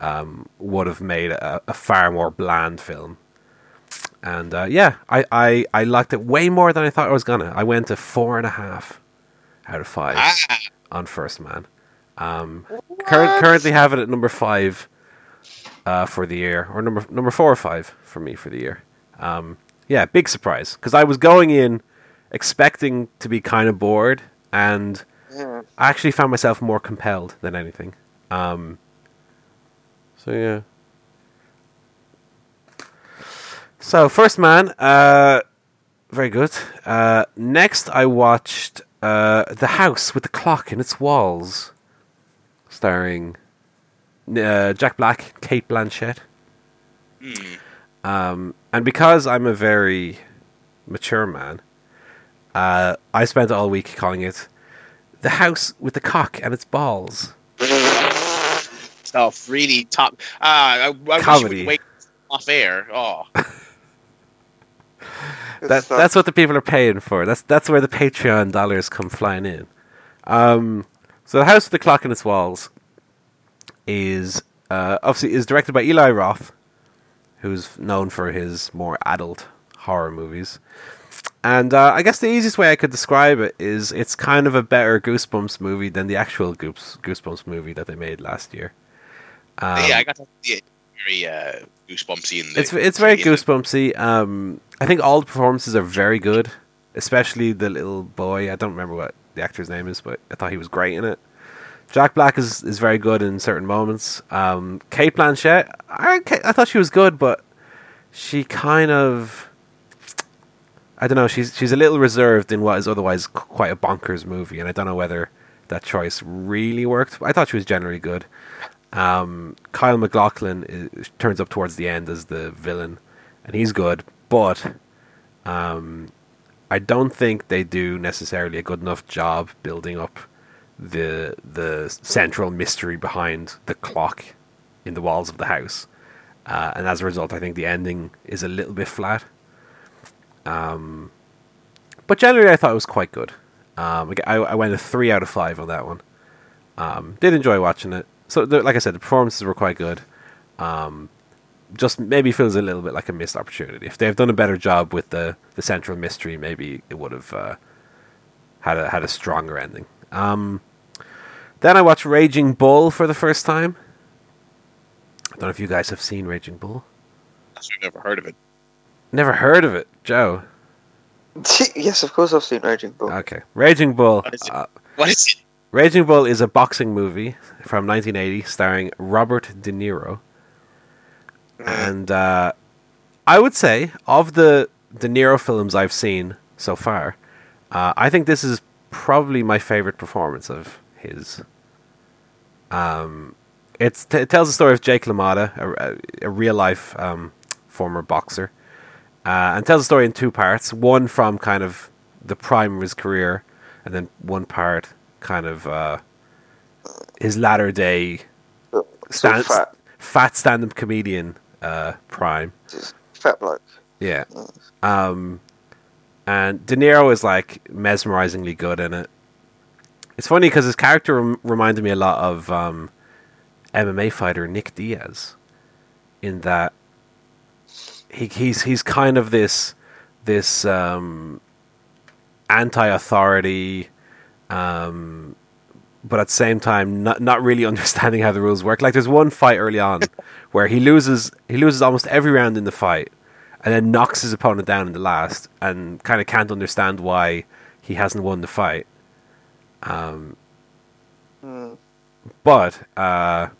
um, would have made a, a far more bland film. And uh, yeah, I, I, I liked it way more than I thought I was gonna. I went to four and a half out of five ah. on First Man. Um, current, currently have it at number five uh, for the year, or number number four or five for me for the year. Um, yeah, big surprise, because I was going in expecting to be kind of bored, and yeah. I actually found myself more compelled than anything. Um, so yeah. So, First Man, uh, very good. Uh, next, I watched uh, The House with the Clock in Its Walls, starring uh, Jack Black, Cate Blanchett. Mm. Um, and because I'm a very mature man, uh, I spent all week calling it The House with the Cock and Its Balls. Stuff, really top. Uh, I, I Comedy. Wish you would wake off air. Oh. That, that's what the people are paying for. That's that's where the Patreon dollars come flying in. Um, so The House with the Clock in Its Walls is uh, obviously is directed by Eli Roth, who's known for his more adult horror movies. And uh, I guess the easiest way I could describe it is it's kind of a better Goosebumps movie than the actual Goose, Goosebumps movie that they made last year. Um, yeah, I got to see it. Very uh, goosebumpsy in the it's it's very goosebumpsy. Um, I think all the performances are very good, especially the little boy. I don't remember what the actor's name is, but I thought he was great in it. Jack Black is, is very good in certain moments. Um, Cate Blanchett, I I thought she was good, but she kind of I don't know. She's she's a little reserved in what is otherwise quite a bonkers movie, and I don't know whether that choice really worked. I thought she was generally good. Um, Kyle MacLachlan is, turns up towards the end as the villain, and he's good, but um, I don't think they do necessarily a good enough job building up the the central mystery behind the clock in the walls of the house, uh, and as a result I think the ending is a little bit flat, um, but generally I thought it was quite good. um, I, I went a three out of five on that one. Um, did enjoy watching it. So, like I said, the performances were quite good. Um, just maybe feels a little bit like a missed opportunity. If they've done a better job with the, the central mystery, maybe it would have uh, had a had a stronger ending. Um, then I watched Raging Bull for the first time. I don't know if you guys have seen Raging Bull. I've never heard of it. Never heard of it, Joe. Yes, of course I've seen Raging Bull. Okay. Raging Bull. What is it? Uh, what is it? Raging Bull is a boxing movie from nineteen eighty starring Robert De Niro. And uh, I would say, of the De Niro films I've seen so far, uh, I think this is probably my favorite performance of his. Um, it's t- it tells the story of Jake LaMotta, a, a real-life um, former boxer, uh, and tells the story in two parts. One from kind of the prime of his career, and then one part kind of uh, his latter-day stand- so fat. fat stand-up comedian uh, prime. Just fat bloke. Yeah. Um, and De Niro is like mesmerizingly good in it. It's funny because his character rem- reminded me a lot of um, M M A fighter Nick Diaz, in that he, he's he's kind of this this um, anti-authority, um, but at the same time not not really understanding how the rules work. Like there's one fight early on where he loses he loses almost every round in the fight, and then knocks his opponent down in the last, and kind of can't understand why he hasn't won the fight. Um, mm. but uh,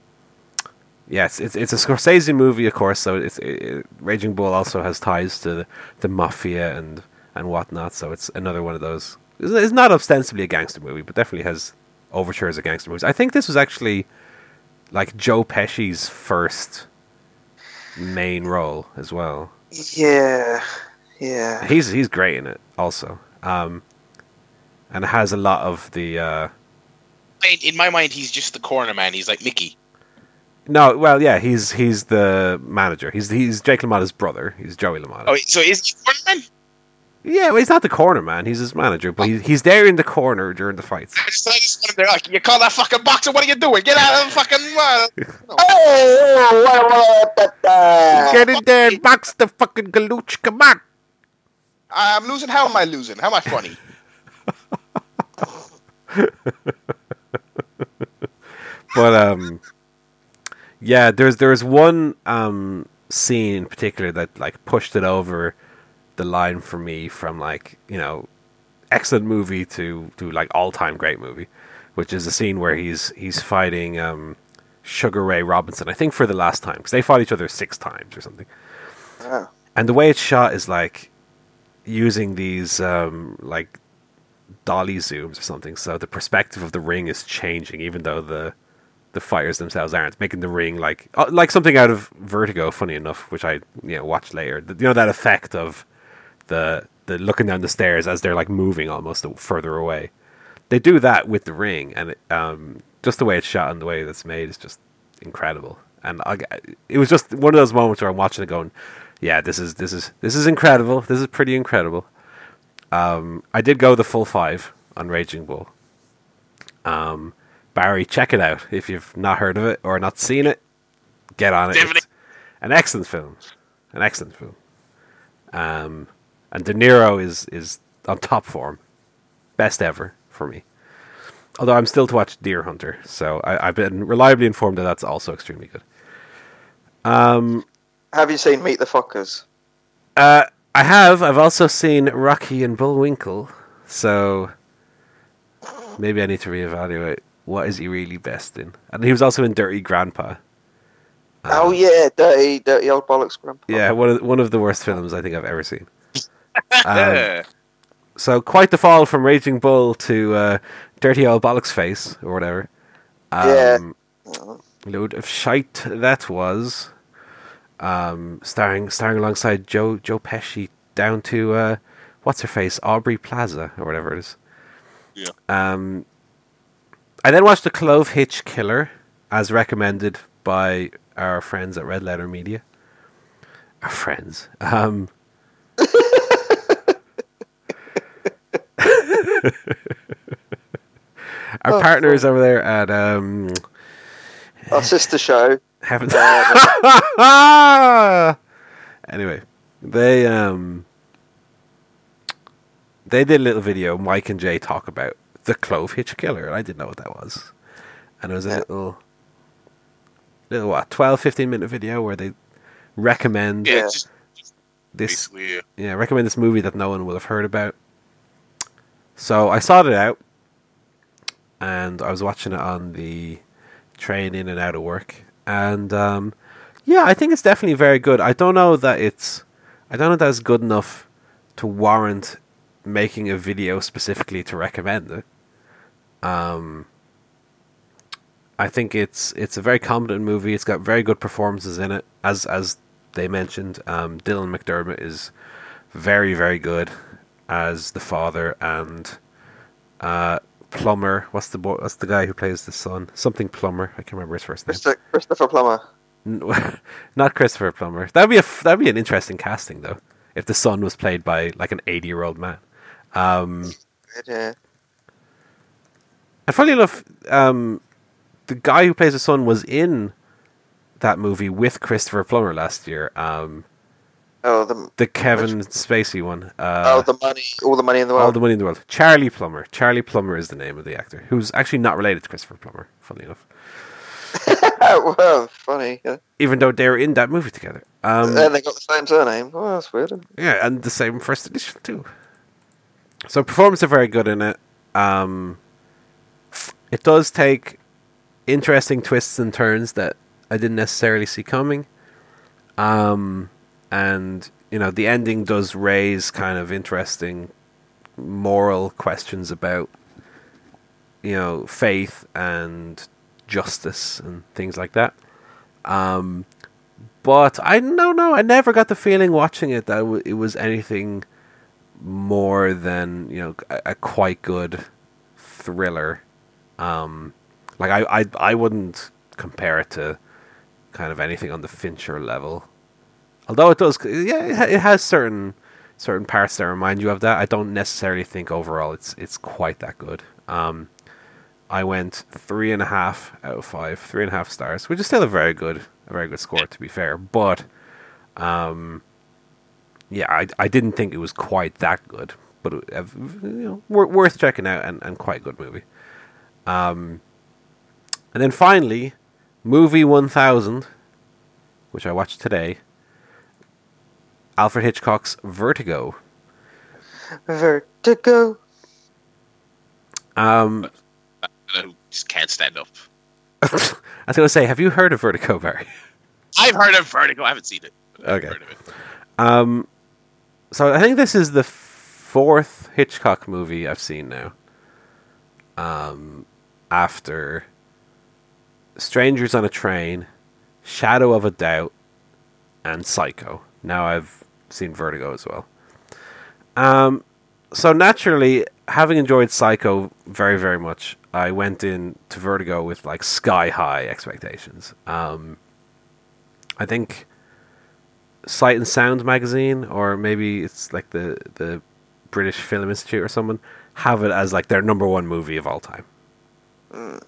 yes, it's it's a Scorsese movie, of course. So it's it, it, Raging Bull also has ties to the, the mafia and, and whatnot. So it's another one of those. It's, it's not ostensibly a gangster movie, but definitely has overtures of gangster movies. I think this was actually like Joe Pesci's first main role as well. Yeah, yeah. He's he's great in it also. Um, And it has a lot of the... Uh, in, in my mind, he's just the corner man. He's like Mickey. No, well, yeah, he's he's the manager. He's he's Jake LaMotta's brother. He's Joey LaMotta. Oh, so is he the corner man? Yeah, well, he's not the corner man. He's his manager, but he's, he's there in the corner during the fights. You call that fucking boxer? What are you doing? Get out of the fucking... Oh. Get in there and box the fucking Galooch. Come on. I'm losing. How am I losing? How am I funny? But um yeah, there's there's one um scene in particular that like pushed it over the line for me from like, you know, excellent movie to to like all-time great movie, which is a scene where he's he's fighting um Sugar Ray Robinson, I think, for the last time, because they fought each other six times or something. Oh. And the way it's shot is like using these um like dolly zooms or something, so the perspective of the ring is changing, even though the the fighters themselves aren't, making the ring like like something out of Vertigo. Funny enough, which I you know watched later, you know that effect of the the looking down the stairs as they're like moving almost further away. They do that with the ring, and it, um, just the way it's shot and the way that's made is just incredible. And I, it was just one of those moments where I'm watching it going, yeah, this is this is this is incredible. This is pretty incredible. Um, I did go the full five on Raging Bull. Um, Barry, check it out. If you've not heard of it or not seen it, get on it. It's an excellent film. An excellent film. Um, and De Niro is, is on top form. Best ever for me. Although I'm still to watch Deer Hunter, so I, I've been reliably informed that that's also extremely good. Um, Have you seen Meet the Fockers? Uh... I have. I've also seen Rocky and Bullwinkle, so maybe I need to reevaluate what is he really best in. And he was also in Dirty Grandpa. Um, oh yeah, Dirty, Dirty Old Bollocks Grandpa. Yeah, one of one of the worst films I think I've ever seen. Um, so quite the fall from Raging Bull to uh, Dirty Old Bollocks Face or whatever. Um, yeah, load of shite that was. Um, starring starring alongside Joe Joe Pesci down to uh, what's her face, Aubrey Plaza or whatever it is. Yeah. Um, I then watched The Clove Hitch Killer, as recommended by our friends at Red Letter Media. Our friends. Um, our oh, partners oh. over there at um, our sister show. Haven't anyway, they um they did a little video. Mike and Jay talk about The Clove Hitch Killer, and I didn't know what that was. And it was a little little what twelve fifteen minute video where they recommend yeah, just, just this, basically, yeah, recommend this movie that no one will have heard about. So I sought it out, and I was watching it on the train in and out of work, and um, yeah, I think it's definitely very good. I don't know that it's, I don't know that it's good enough to warrant making a video specifically to recommend it. Um, I think it's it's a very competent movie. It's got very good performances in it, as as they mentioned. Um, Dylan McDermott is very very good as the father, and uh, Plummer. What's the bo- what's the guy who plays the son? Something Plummer. I can't remember his first name. Christopher Plummer. Not Christopher Plummer. That'd be a f- that'd be an interesting casting though. If the son was played by like an eighty-year-old man. Um, yeah. And funny enough, um, the guy who plays the son was in that movie with Christopher Plummer last year. Um, oh, the the Kevin which, Spacey one. Uh, oh, the money, all the money in the world. All the money in the world. Charlie Plummer. Charlie Plummer is the name of the actor, who's actually not related to Christopher Plummer. Funny enough. Well, funny. Yeah. Even though they were in that movie together. Um, and they got the same surname. Oh, that's weird. Yeah, and the same first edition too. So performances are very good in it. Um, it does take interesting twists and turns that I didn't necessarily see coming. Um, and, you know, the ending does raise kind of interesting moral questions about, you know, faith and justice and things like that. Um, but I don't know. I never got the feeling watching it that it was anything more than, you know, a, a quite good thriller. Um, like I, I, I wouldn't compare it to kind of anything on the Fincher level. Although it does, yeah, it has certain certain parts that remind you of that. I don't necessarily think overall it's it's quite that good. Um, I went three and a half out of five, three and a half stars, which is still a very good, a very good score to be fair. But, um, yeah, I, I didn't think it was quite that good, but it, you know, worth checking out and, and quite a good movie. Um, and then finally, movie one thousand, which I watched today. Alfred Hitchcock's Vertigo. Vertigo. Um. Who just can't stand up. I was going to say, have you heard of Vertigo, Barry? I've heard of Vertigo. I haven't seen it. I've okay. Heard of it. Um, so I think this is the fourth Hitchcock movie I've seen now. Um, after Strangers on a Train, Shadow of a Doubt, and Psycho. Now I've seen Vertigo as well. Um, so naturally, having enjoyed Psycho very, very much, I went in to Vertigo with like sky high expectations. Um, I think Sight and Sound magazine, or maybe it's like the the British Film Institute or someone, have it as like their number one movie of all time. Mm.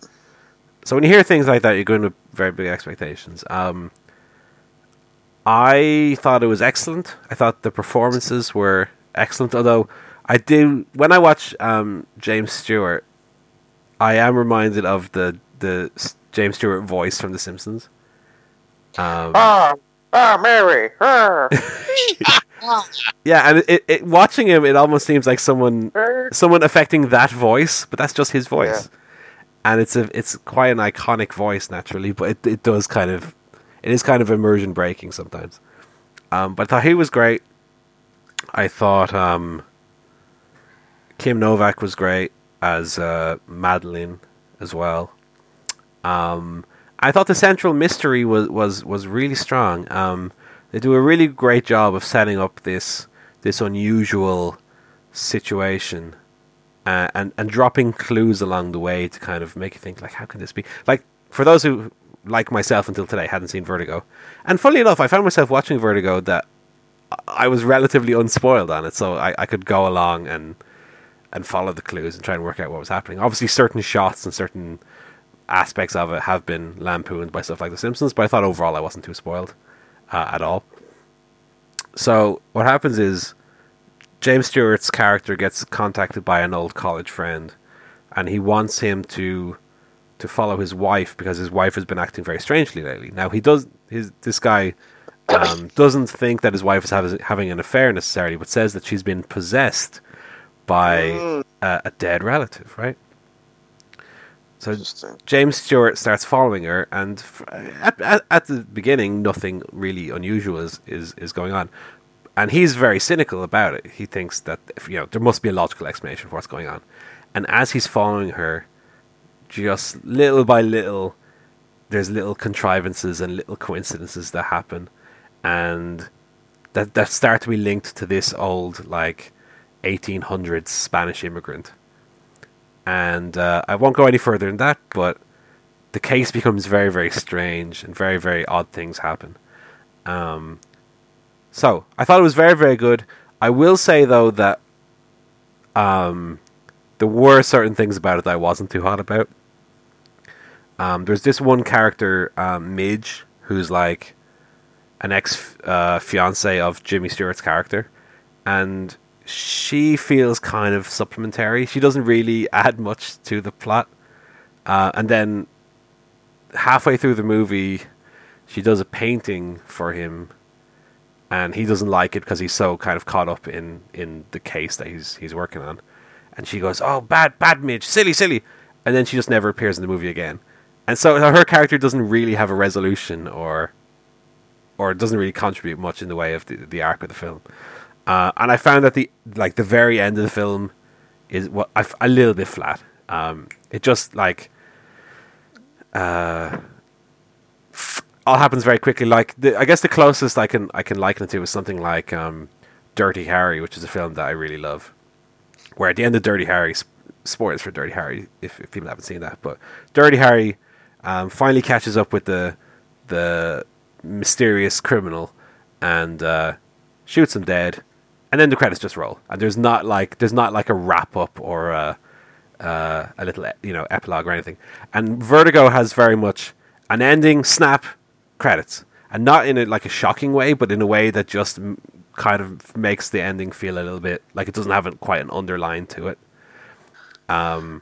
So when you hear things like that, you're going with very big expectations. Um, I thought it was excellent. I thought the performances were excellent. Although I do, when I watch um, James Stewart, I am reminded of the the James Stewart voice from The Simpsons. Um, oh, oh, Mary! Oh. Yeah, and it, it, watching him, it almost seems like someone someone affecting that voice, but that's just his voice, yeah. And it's a it's quite an iconic voice, naturally. But it, it does kind of it is kind of immersion breaking sometimes. Um, but I thought he was great. I thought um, Kim Novak was great as uh, Madeline as well. Um, I thought the central mystery was, was, was really strong. Um, they do a really great job of setting up this this unusual situation uh, and, and dropping clues along the way to kind of make you think, like, how can this be? Like, for those who, like myself until today, hadn't seen Vertigo. And funnily enough, I found myself watching Vertigo that I was relatively unspoiled on it, so I, I could go along and and follow the clues and try and work out what was happening. Obviously, certain shots and certain aspects of it have been lampooned by stuff like The Simpsons, but I thought overall I wasn't too spoiled uh, at all. So what happens is James Stewart's character gets contacted by an old college friend, and he wants him to to follow his wife because his wife has been acting very strangely lately. Now he does. His this guy Um, doesn't think that his wife is have, having an affair necessarily, but says that she's been possessed by mm. uh, a dead relative, right? So James Stewart starts following her, and at, at, at the beginning, nothing really unusual is, is, is going on. And he's very cynical about it. He thinks that, you know, there must be a logical explanation for what's going on. And as he's following her, just little by little, there's little contrivances and little coincidences that happen, and that that start to be linked to this old, like, eighteen hundreds Spanish immigrant. And uh, I won't go any further than that, but the case becomes very, very strange, and very, very odd things happen. Um, so I thought it was very, very good. I will say though that um, there were certain things about it that I wasn't too hot about. Um, there's this one character, um, Midge, who's like an ex uh, fiance of Jimmy Stewart's character, and she feels kind of supplementary. She doesn't really add much to the plot. Uh, and then halfway through the movie, she does a painting for him, and he doesn't like it because he's so kind of caught up in, in the case that he's he's working on. And she goes, "Oh, bad, bad Midge, silly, silly." And then she just never appears in the movie again. And so her character doesn't really have a resolution or or doesn't really contribute much in the way of the, the arc of the film. Uh, and I found that the like the very end of the film is what well, a little bit flat. Um, it just like uh, all happens very quickly. Like the, I guess the closest I can I can liken it to is something like um, Dirty Harry, which is a film that I really love. Where at the end of Dirty Harry, spoilers for Dirty Harry if, if people haven't seen that, but Dirty Harry um, finally catches up with the the mysterious criminal and uh, shoots him dead. And then the credits just roll, and there's not like there's not like a wrap up or a, uh, a little you know epilogue or anything. And Vertigo has very much an ending, snap, credits, and not in a, like a shocking way, but in a way that just m- kind of makes the ending feel a little bit like it doesn't have quite an underline to it. Um,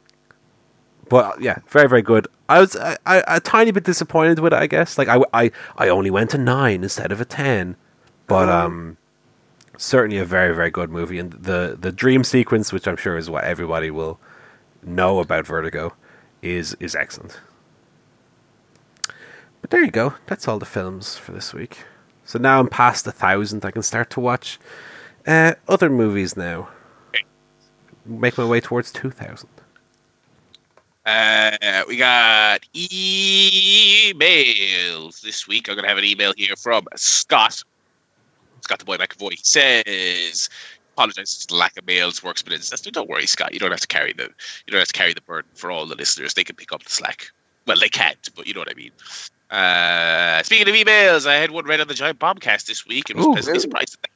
but yeah, very very good. I was I, I, a tiny bit disappointed with it, I guess. Like I, I I only went a nine instead of a ten, but um. Certainly a very, very good movie. And the, the dream sequence, which I'm sure is what everybody will know about Vertigo, is is excellent. But there you go. That's all the films for this week. So now I'm past a thousand. I can start to watch uh, other movies now. Make my way towards two thousand. Uh, we got emails this week. I'm going to have an email here from Scott. Scott the Boy McAvoy. He says, apologizes for the lack of mails, works, but it's don't worry, Scott. You don't have to carry the you don't have to carry the burden for all the listeners. They can pick up the slack. Well, they can't, but you know what I mean. Uh, speaking of emails, I had one read on the Giant Bombcast this week and was Ooh, pleasantly really? surprised at that.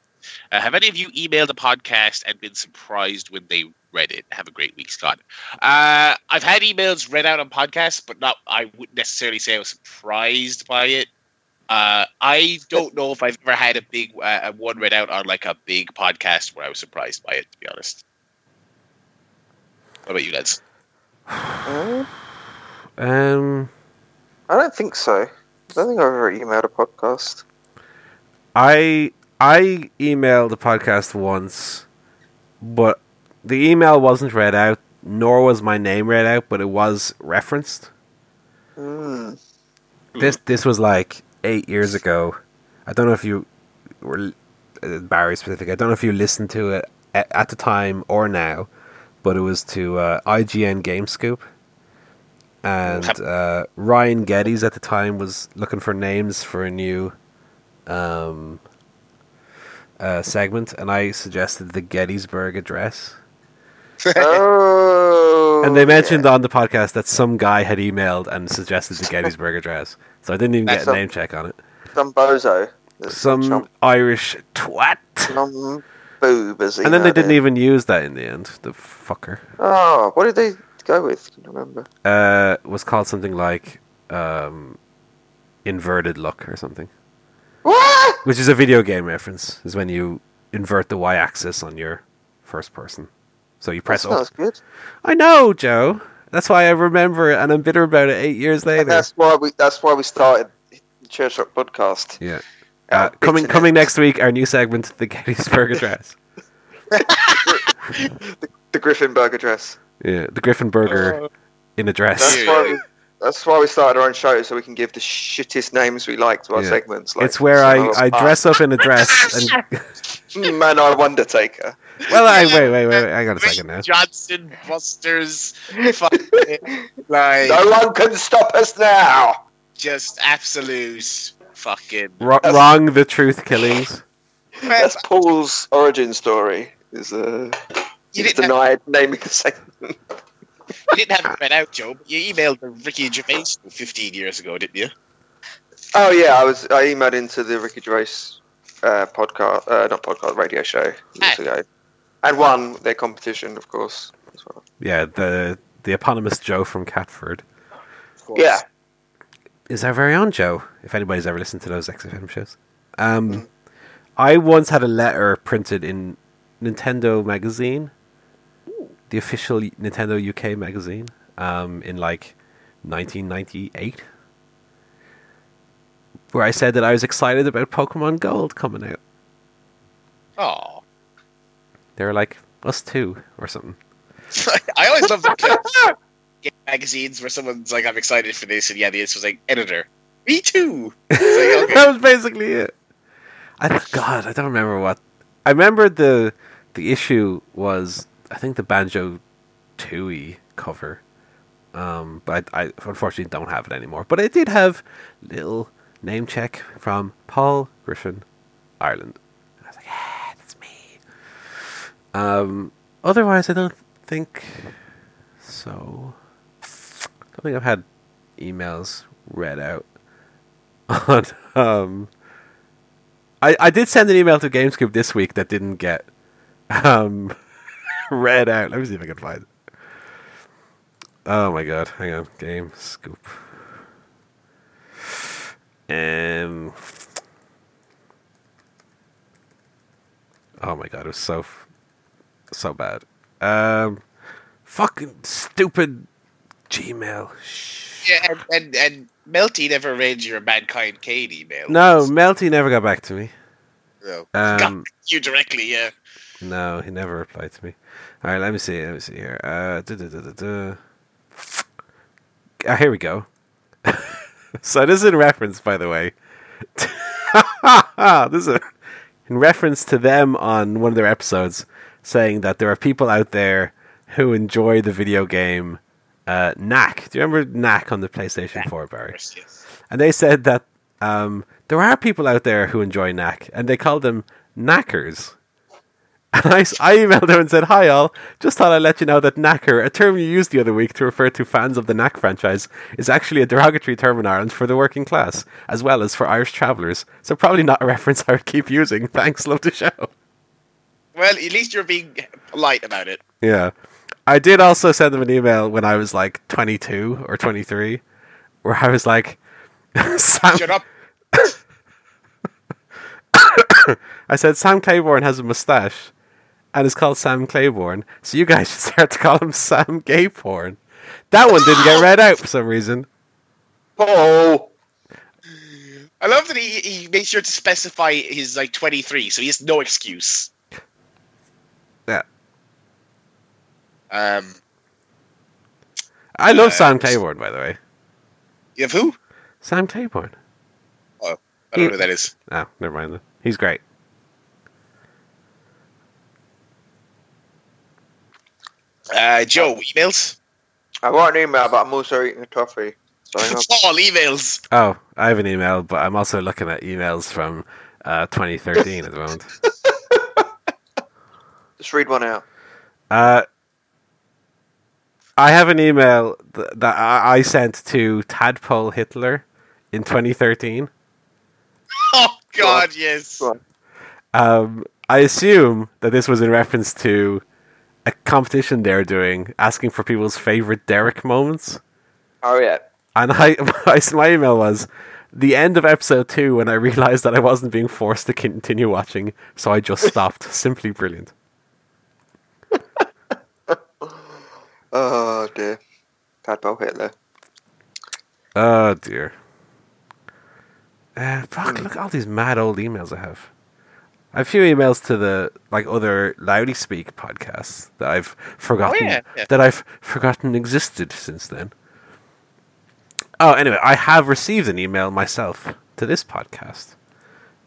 Uh, have any of you emailed a podcast and been surprised when they read it? Have a great week, Scott. Uh, I've had emails read out on podcasts, but not I wouldn't necessarily say I was surprised by it. Uh, I don't know if I've ever had a big uh, one read out on like a big podcast where I was surprised by it, to be honest. What about you guys? Uh, um, I don't think so. I don't think I've ever emailed a podcast. I I emailed a podcast once, but the email wasn't read out, nor was my name read out, but it was referenced. Mm. This this was like eight years ago. I don't know if you were uh, Barry specific. I don't know if you listened to it at, at the time or now, but it was to uh, I G N Game Scoop, and uh, Ryan Geddes at the time was looking for names for a new um, uh, segment, and I suggested the Gettysburg Address. Oh, and they mentioned yeah. on the podcast that some guy had emailed and suggested the Gettysburg Address. So I didn't even That's get a name check on it. Some bozo. There's some some Irish twat. Some boob. And then they didn't it. even use that in the end. The fucker. Oh, what did they go with? I can't remember. Uh, it was called something like um, Inverted Luck or something. What? Which is a video game reference. Is when you invert the y-axis on your first person. So you press That's up. Good. I know, Joe. That's why I remember it, and I'm bitter about it eight years later. And that's why we. That's why we started the Chair Shot podcast. Yeah. Uh, coming coming next week, our new segment, the Gettysburg Address. the, the Griffinburg Address. Yeah, the Griffinburger uh, in a dress. That's why, we, that's why we started our own show, so we can give the shittest names we like to our yeah. segments. Like, it's where I, I dress up in a dress. and Man, I Undertaker. Well, I wait, wait, wait, wait. I got a second now. Johnson Busters. Like, no one can stop us now. Just absolute fucking R- wrong. The truth killings. That's Paul's origin story. Is uh, he's denied have... naming the segment. You didn't have it read out, Joe. But you emailed the Ricky Gervais fifteen years ago, didn't you? Oh yeah, I was. I emailed into the Ricky Gervais uh, podcast, uh, not podcast, radio show years ah. ago, and won their competition, of course. As well. Yeah, the the eponymous Joe from Catford. Of course. Yeah. Is our very own Joe, if anybody's ever listened to those X F M shows. Um, mm-hmm. I once had a letter printed in Nintendo magazine, the official Nintendo U K magazine, um, in like nineteen ninety-eight, where I said that I was excited about Pokemon Gold coming out. Oh, they were like, us too, or something. I always love the clips. Magazines where someone's like, I'm excited for this, and yeah, the answer was like, editor, me too. Like, okay. That was basically it. I God, I don't remember what I remember. the the issue was, I think, the Banjo-Tooie cover, um, but I, I unfortunately don't have it anymore, but I did have a little name check from Paul Griffin, Ireland, and I was like, yeah, that's me. Um, otherwise I don't think so. I think I've had emails read out on. Um, I I did send an email to GameScoop this week that didn't get um, read out. Let me see if I can find it. Oh my god! Hang on, GameScoop. Um. Oh my god! It was so f- so bad. Um, fucking stupid. Gmail. Yeah, and, and, and Melty never read your Mankind Kane email. No, Melty never got back to me. No. Um, you directly, yeah. No, he never replied to me. Alright, let me see, let me see here. Uh, duh, duh, duh, duh, duh. Ah, here we go. So this is in reference, by the way. This is a, in reference to them on one of their episodes, saying that there are people out there who enjoy the video game Uh, Knack. Do you remember Knack on the PlayStation Knack, four, Barry? Course, yes. And they said that um, there are people out there who enjoy Knack, and they call them Knackers. And I, I emailed them and said, hi all, just thought I'd let you know that Knacker, a term you used the other week to refer to fans of the Knack franchise, is actually a derogatory term in Ireland for the working class, as well as for Irish travellers. So probably not a reference I would keep using. Thanks, love the show. Well, at least you're being polite about it. Yeah. I did also send them an email when I was like twenty-two or twenty-three, where I was like, Sam... Shut up. I said, Sam Claiborne has a mustache and is called Sam Claiborne, so you guys should start to call him Sam Gay Porn. That one didn't get read out for some reason. Oh. I love that he, he made sure to specify he's like twenty-three, so he has no excuse. Yeah. Um, I love uh, Sam Claiborne, by the way. You have who? Sam Claiborne. Oh, I don't he, know who that is. Oh, never mind then. He's great. Uh, Joe, emails? I want an email, but I'm also eating a toffee. Sorry, all emails. Oh, I have an email, but I'm also looking at emails from uh, twenty thirteen at the moment. Just read one out. Uh. I have an email th- that I-, I sent to Tadpole Hitler in twenty thirteen. Oh, God, yes. Um, I assume that this was in reference to a competition they're doing, asking for people's favorite Derek moments. Oh, yeah. And I, my, my email was, the end of episode two, when I realized that I wasn't being forced to continue watching, so I just stopped. Simply brilliant. Oh dear, Tadpole Hitler. Oh dear. Uh, fuck, look at all these mad old emails I have. I have a few emails to the like other Loudly Speak podcasts that I've forgotten oh, yeah, yeah. that I've forgotten existed since then. Oh, anyway, I have received an email myself to this podcast.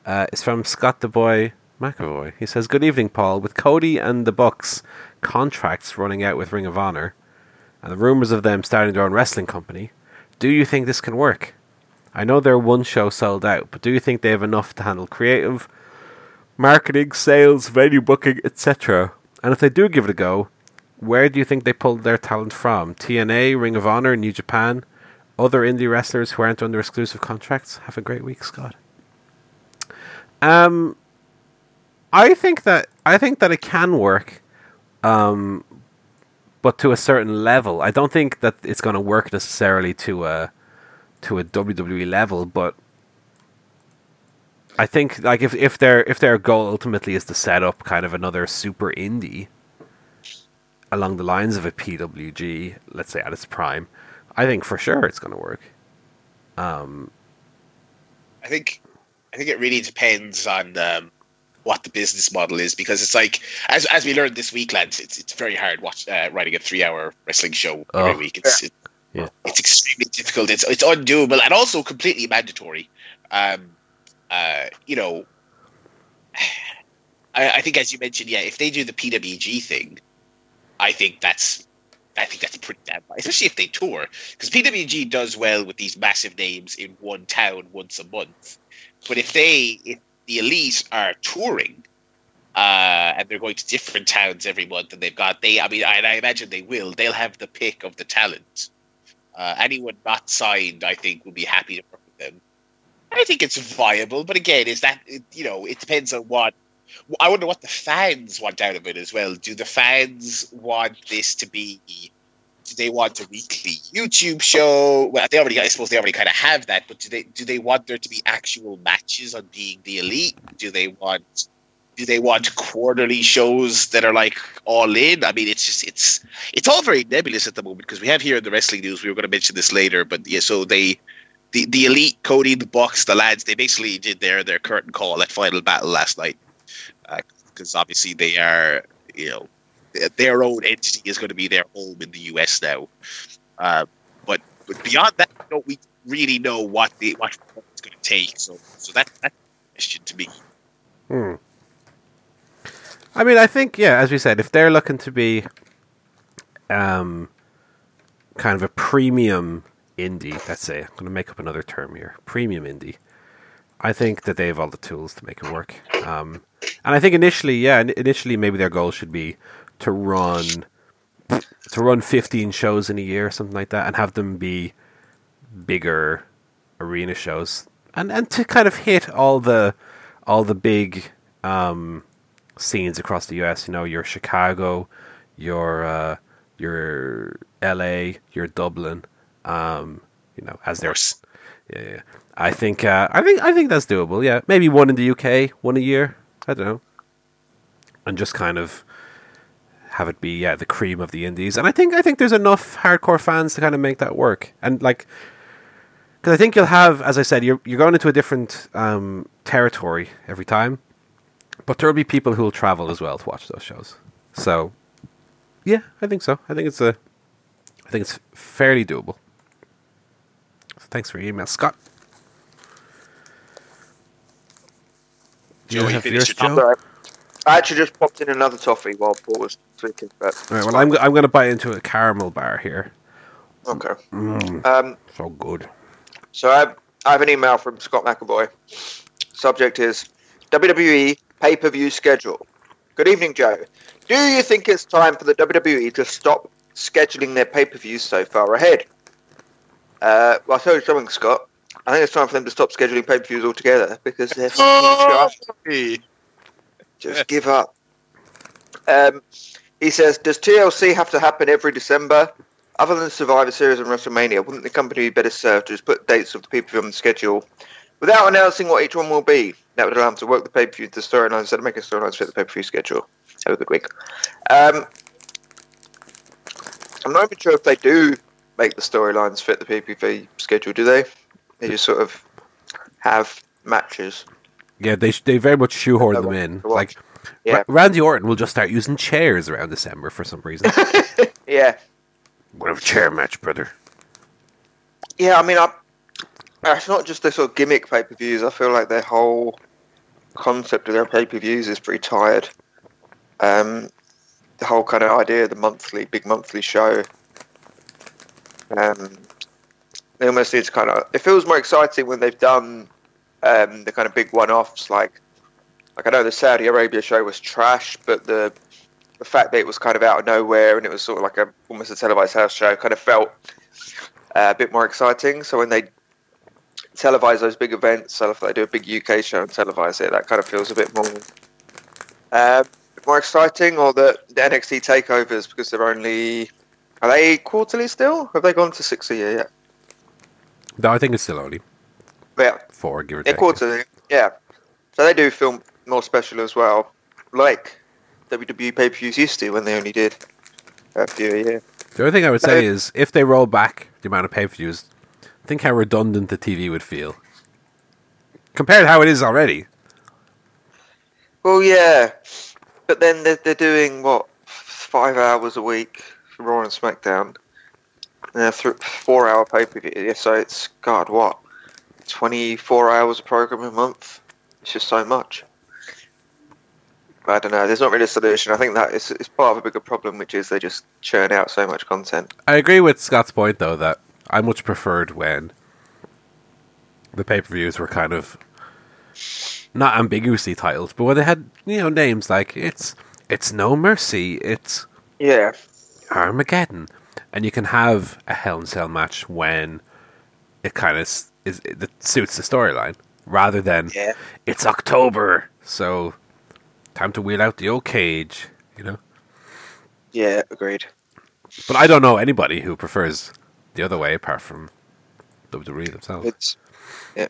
Uh, it's from Scott the Boy McAvoy. He says, "Good evening, Paul. With Cody and the Bucks contracts running out with Ring of Honor, and the rumors of them starting their own wrestling company, do you think this can work? I know their one show sold out, but do you think they have enough to handle creative, marketing, sales, venue booking, et cetera? And if they do give it a go, where do you think they pulled their talent from? T N A, Ring of Honor, New Japan, other indie wrestlers who aren't under exclusive contracts? Have a great week, Scott." Um, I think that I think that it can work, um, but to a certain level. I don't think that it's going to work necessarily to a to a W W E level, but I think like if, if their if their goal ultimately is to set up kind of another super indie along the lines of a P W G, let's say at its prime, I think for sure it's going to work. Um, I think I think it really depends on um, what the business model is, because it's like as as we learned this week, lads, it's it's very hard watch, uh, writing a three hour wrestling show oh, every week. It's, yeah. it's Yeah. It's extremely difficult. It's it's undoable and also completely mandatory. Um, uh, you know, I, I think as you mentioned, yeah, if they do the P W G thing, I think that's I think that's pretty damn nice, especially if they tour, because P W G does well with these massive names in one town once a month. But if they if the Elite are touring, Uh, and they're going to different towns every month, and they've got they. I mean, I, and I imagine they will. They'll have the pick of the talent. Uh, anyone not signed, I think, will be happy to work with them. I think it's viable, but again, is that it, you know, it depends on what. I wonder what the fans want out of it as well. Do the fans want this to be? Do they want a weekly YouTube show? Well, they already. I suppose they already kind of have that. But do they? Do they want there to be actual matches on being the Elite? Do they want? Do they want quarterly shows that are like all in? I mean, it's just it's it's all very nebulous at the moment, because we have here in the wrestling news. We were going to mention this later, but yeah. So they, the, the Elite, Cody, the Bucks, the lads, they basically did their their curtain call at Final Battle last night, because uh, obviously they are, you know, their own entity is going to be their home in the U S now. Uh, but but beyond that, you know, we really know what the what it's going to take. So so that that's a question to me. Hmm. I mean, I think, yeah, as we said, if they're looking to be um, kind of a premium indie, let's say, I'm going to make up another term here, premium indie, I think that they have all the tools to make it work. Um, and I think initially, yeah, initially maybe their goal should be to run to run fifteen shows in a year or something like that, and have them be bigger arena shows, and, and to kind of hit all the all the big... Um, scenes across the U S, you know, your Chicago, your uh, your L A, your Dublin, um, you know, as there's, yeah, yeah. I think, uh, I think, I think that's doable. Yeah, maybe one in the U K, one a year. I don't know, and just kind of have it be yeah the cream of the indies. And I think, I think there's enough hardcore fans to kind of make that work. And like, because I think you'll have, as I said, you're you're going into a different um, territory every time. But there will be people who will travel as well to watch those shows. So, yeah, I think so. I think it's a, I think it's fairly doable. So thanks for your email, Scott. Do you have yours, Joe? I actually just popped in another toffee while Paul was tweeting. But all right, well, I'm I'm going to bite into a caramel bar here. Okay. Mm, um, so good. So I have, I have an email from Scott McAvoy. Subject is W W E pay-per-view schedule. Good evening, Joe. Do you think it's time for the W W E to stop scheduling their pay-per-views so far ahead? Uh, well, I'll tell you something, Scott. I think it's time for them to stop scheduling pay-per-views altogether, because they're oh! Just give up. Um, he says, does T L C have to happen every December? Other than Survivor Series and WrestleMania, wouldn't the company be better served to just put dates of the pay-per-view on the schedule without announcing what each one will be? That would allow them to work the pay-per-view to storylines that make a storylines fit the pay-per-view schedule. Have a good week. Um, I'm not even sure if they do make the storylines fit the pay-per-view schedule, do they? They just sort of have matches. Yeah, they they very much shoehorn them in. Like, yeah. Ra- Randy Orton will just start using chairs around December for some reason. Yeah. We'll have a chair match, brother. Yeah, I mean, I, it's not just the sort of gimmick pay-per-views. I feel like their whole concept of their pay-per-views is pretty tired. Um, the whole kind of idea of the monthly, big monthly show. Um, they almost need to kind of... It feels more exciting when they've done um, the kind of big one-offs. Like, like I know the Saudi Arabia show was trash, but the... The fact that it was kind of out of nowhere and it was sort of like a almost a televised house show kind of felt uh, a bit more exciting. So when they televise those big events, so if they do a big U K show and televise it, that kind of feels a bit more uh, more exciting. Or the, the N X T takeovers, because they're only... Are they quarterly still? Have they gone to six a year yet? No, I think it's still only yeah. four, give or take. They're quarterly, yeah. So they do feel more special as well. Like... W W E pay-per-views used to, when they only did a few a year. The only thing I would say um, is, if they roll back the amount of pay-per-views, think how redundant the T V would feel. Compared to how it is already. Well, yeah. But then they're, they're doing, what, five hours a week for Raw and SmackDown. And a th- four-hour pay-per-view. So it's, God, what? twenty-four hours of program a month? It's just so much. I don't know. There's not really a solution. I think that is, is part of a bigger problem, which is they just churn out so much content. I agree with Scott's point, though, that I much preferred when the pay-per-views were kind of not ambiguously titled, but when they had, you know, names like it's it's No Mercy, it's yeah Armageddon, and you can have a Hell in a Cell match when it kind of is it suits the storyline, rather than yeah. it's October, so. Time to wheel out the old cage, you know? Yeah, agreed. But I don't know anybody who prefers the other way apart from W W E themselves. It's, yeah.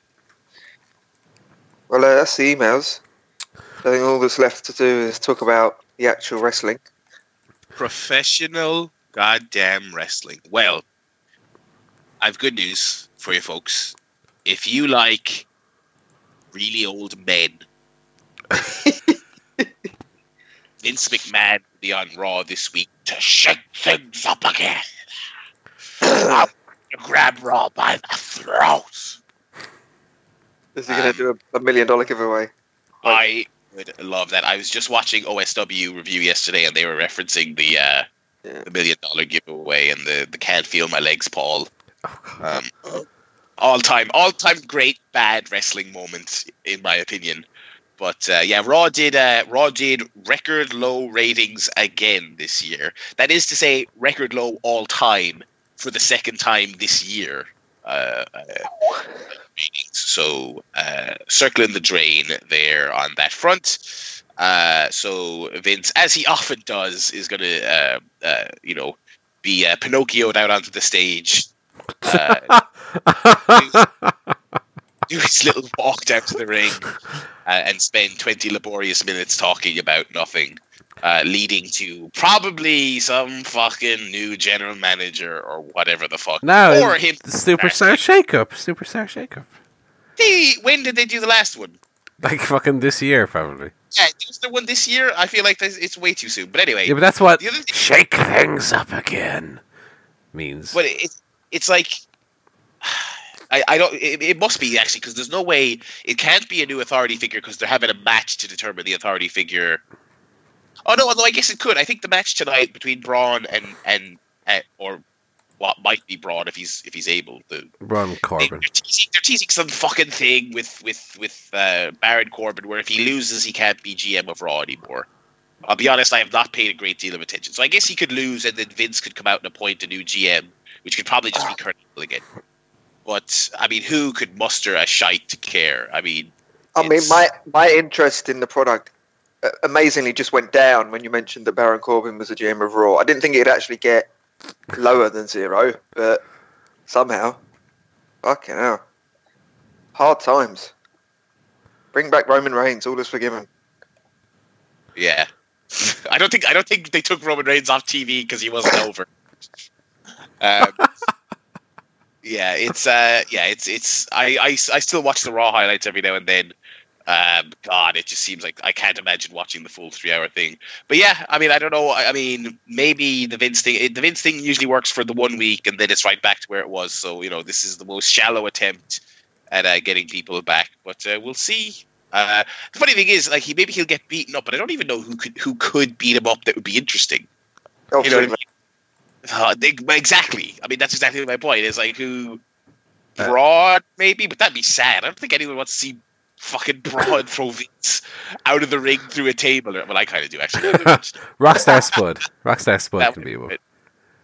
Well, uh, that's the emails. I think all that's left to do is talk about the actual wrestling. Professional goddamn wrestling. Well, I've good news for you folks. If you like really old men... Vince McMahon will be on Raw this week to shake things up again. I'll grab Raw by the throat. Is he um, going to do a, a million dollar giveaway? Like, I would love that. I was just watching O S W review yesterday, and they were referencing the uh, yeah. the million dollar giveaway and the, the can't feel my legs, Paul. Um, all time, all time, great bad wrestling moment, in my opinion. But uh, yeah, Raw did uh, Raw did record low ratings again this year. That is to say, record low all time for the second time this year. Uh, uh, so uh, circling the drain there on that front. Uh, so Vince, as he often does, is going to uh, uh, you know be uh, Pinocchioed out onto the stage. Uh, do his little walk down to the ring uh, and spend twenty laborious minutes talking about nothing, uh, leading to probably some fucking new general manager or whatever the fuck. No, or him. Superstar shakeup. Superstar shakeup. The, when did they do the last one? Like fucking this year, probably. Yeah, just the one this year. I feel like this, it's way too soon. But anyway, yeah, but that's what the other thing, shake things up again means. But it, it, it's like. I, I don't. It, it must be actually because there's no way it can't be a new authority figure because they're having a match to determine the authority figure. Oh no! Although I guess it could. I think the match tonight between Braun and and, and or what might be Braun if he's if he's able to. Braun Corbin. They, they're, teasing, they're teasing some fucking thing with with with uh, Baron Corbin where if he loses he can't be G M of Raw anymore. I'll be honest. I have not paid a great deal of attention, so I guess he could lose and then Vince could come out and appoint a new G M, which could probably just be Kurt Angle again. But, I mean, who could muster a shite to care? I mean, I mean, my, my interest in the product uh, amazingly just went down when you mentioned that Baron Corbin was a G M of Raw. I didn't think it'd actually get lower than zero, but somehow, fucking hell. Hard times. Bring back Roman Reigns, all is forgiven. Yeah. I don't think I don't think they took Roman Reigns off T V because he wasn't over. Um Yeah, it's uh, yeah, it's it's. I, I, I still watch the Raw highlights every now and then. Um, God, it just seems like I can't imagine watching the full three-hour thing. But yeah, I mean, I don't know. I, I mean, maybe the Vince thing. It, the Vince thing usually works for the one week, and then it's right back to where it was. So you know, this is the most shallow attempt at uh, getting people back. But uh, we'll see. Uh, the funny thing is, like, he maybe he'll get beaten up, but I don't even know who could who could beat him up that would be interesting. Oh, you know what I mean? Uh, they, exactly. I mean, that's exactly my point. It's like who Braun maybe, but that'd be sad. I don't think anyone wants to see fucking Braun throw Vince out of the ring through a table. Or, well, I kind of do actually. Rockstar Spud, Rockstar Spud that can be one.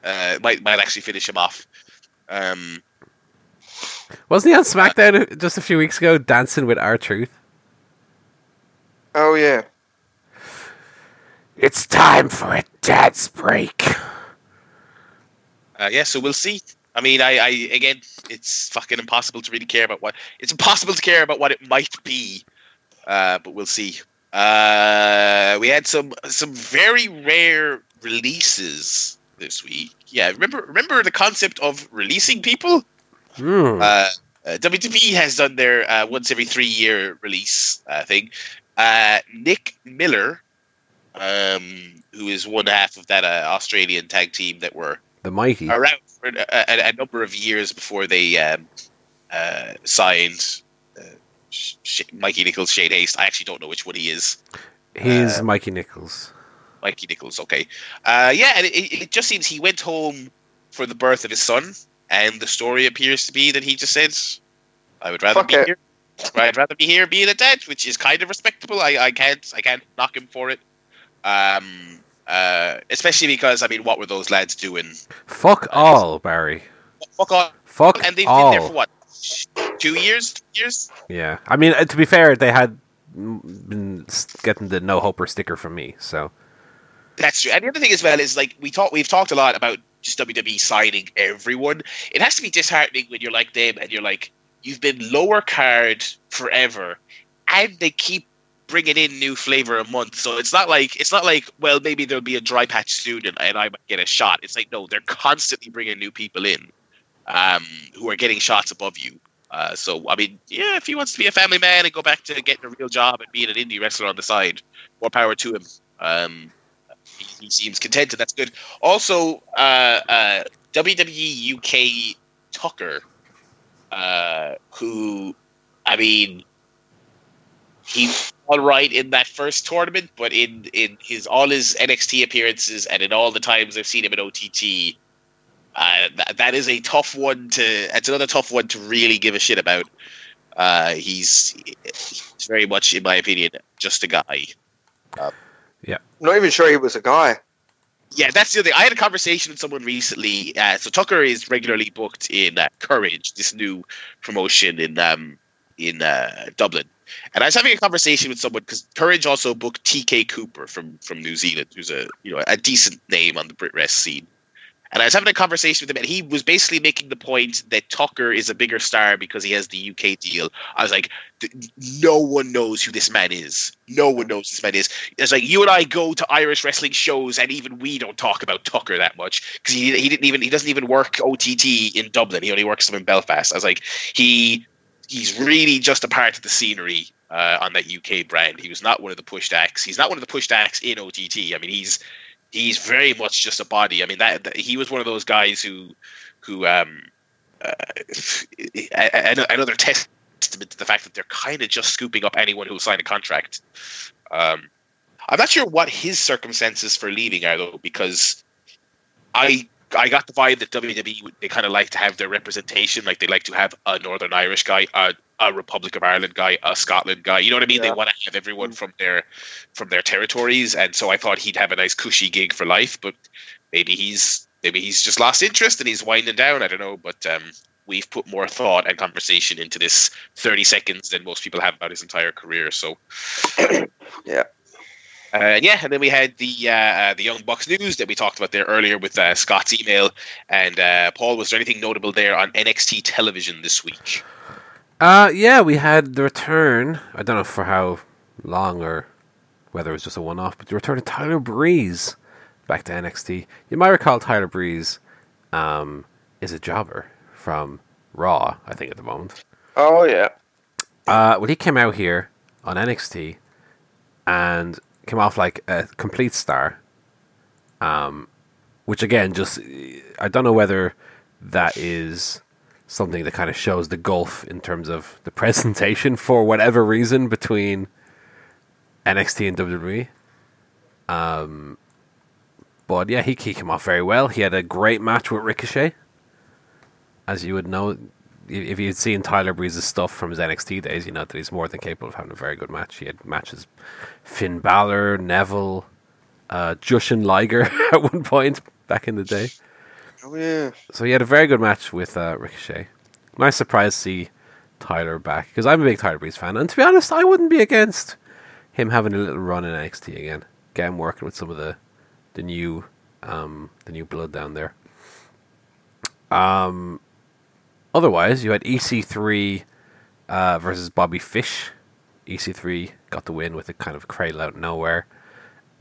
Uh, might might actually finish him off. Um, Wasn't he on SmackDown uh, just a few weeks ago dancing with R-Truth? Oh yeah. It's time for a dance break. Uh, yeah, so we'll see. I mean, I, I again, it's fucking impossible to really care about what... It's impossible to care about what it might be, uh, but we'll see. Uh, we had some some very rare releases this week. Yeah, remember remember the concept of releasing people? Mm. Uh, uh, W W E has done their uh, once every three-year release uh, thing. Uh, Nick Miller, um, who is one half of that uh, Australian tag team that were... The Mighty. Around for a, a number of years before they um, uh, signed uh, Sh- Mikey Nichols, Shane Haste. I actually don't know which one he is. He's uh, Mikey Nichols. Mikey Nichols, okay. Uh, yeah, and it, it just seems he went home for the birth of his son, and the story appears to be that he just said, I would rather Fuck be it. here. I'd rather be here being a dad, which is kind of respectable. I, I can't I can't knock him for it. Um... Uh, especially because, I mean, what were those lads doing? Fuck all, Barry. Fuck all. Fuck And they've all. been there for what? Two years? Two years? Yeah. I mean, to be fair, they had been getting the No Hoper sticker from me, so. That's true. And the other thing as well is, like, we talk, we've talked a lot about just W W E signing everyone. It has to be disheartening when you're like them and you're like, you've been lower card forever, and they keep bringing in new flavor a month, so it's not like it's not like well maybe there'll be a dry patch soon and, and I might get a shot. It's like no, they're constantly bringing new people in, um, who are getting shots above you. Uh, so I mean, yeah, if he wants to be a family man and go back to getting a real job and being an indie wrestler on the side, more power to him. Um, he, he seems content, and that's good. Also, uh, uh, W W E U K Tucker, uh, who I mean, he. All right in that first tournament, but in, in his all his N X T appearances and in all the times I've seen him in O T T, uh, th- that is a tough one to. It's another tough one to really give a shit about. Uh, he's, he's very much, in my opinion, just a guy. Um, yeah, I'm not even sure he was a guy. Yeah, that's the other thing. I had a conversation with someone recently. Uh, so Tucker is regularly booked in uh, Courage, this new promotion in um in uh, Dublin. And I was having a conversation with someone because Courage also booked T K Cooper from, from New Zealand, who's a you know a decent name on the Brit Rest scene. And I was having a conversation with him, and he was basically making the point that Tucker is a bigger star because he has the U K deal. I was like, no one knows who this man is. No one knows who this man is. It's like you and I go to Irish wrestling shows, and even we don't talk about Tucker that much because he he didn't even he doesn't even work O T T in Dublin. He only works them in Belfast. I was like, he. He's really just a part of the scenery uh, on that U K brand. He was not one of the pushed acts. He's not one of the pushed acts in O T T. I mean, he's he's very much just a body. I mean, that, that he was one of those guys who who um, uh, another testament to the fact that they're kind of just scooping up anyone who will sign a contract. Um, I'm not sure what his circumstances for leaving are though, because I. I got the vibe that W W E, they kind of like to have their representation. Like, they like to have a Northern Irish guy, a, a Republic of Ireland guy, a Scotland guy. You know what I mean? Yeah. They want to have everyone from their from their territories. And so I thought he'd have a nice cushy gig for life. But maybe he's maybe he's just lost interest and he's winding down. I don't know. But um, we've put more thought and conversation into this thirty seconds than most people have about his entire career. So, yeah. Uh, yeah, and then we had the uh, the Young Bucks news that we talked about there earlier with uh, Scott's email. And uh, Paul, was there anything notable there on N X T television this week? Uh, yeah, we had the return. I don't know for how long or whether it was just a one-off, but the return of Tyler Breeze back to N X T. You might recall Tyler Breeze um, is a jobber from Raw, I think, at the moment. Oh, yeah. Uh, well, he came out here on N X T and came off like a complete star. Um, which, again, just... I don't know whether that is something that kind of shows the gulf in terms of the presentation for whatever reason between N X T and W W E. Um, but, yeah, he, he came off very well. He had a great match with Ricochet. As you would know, if you'd seen Tyler Breeze's stuff from his N X T days, you know that he's more than capable of having a very good match. He had matches Finn Balor, Neville, uh, Jushin Liger at one point back in the day. Oh, yeah. So he had a very good match with uh, Ricochet. Nice surprise to see Tyler back, because I'm a big Tyler Breeze fan. And to be honest, I wouldn't be against him having a little run in N X T again. Again, working with some of the, the, new, um, the new blood down there. Um... Otherwise, you had E C three uh, versus Bobby Fish. E C three got the win with a kind of cradle out of nowhere.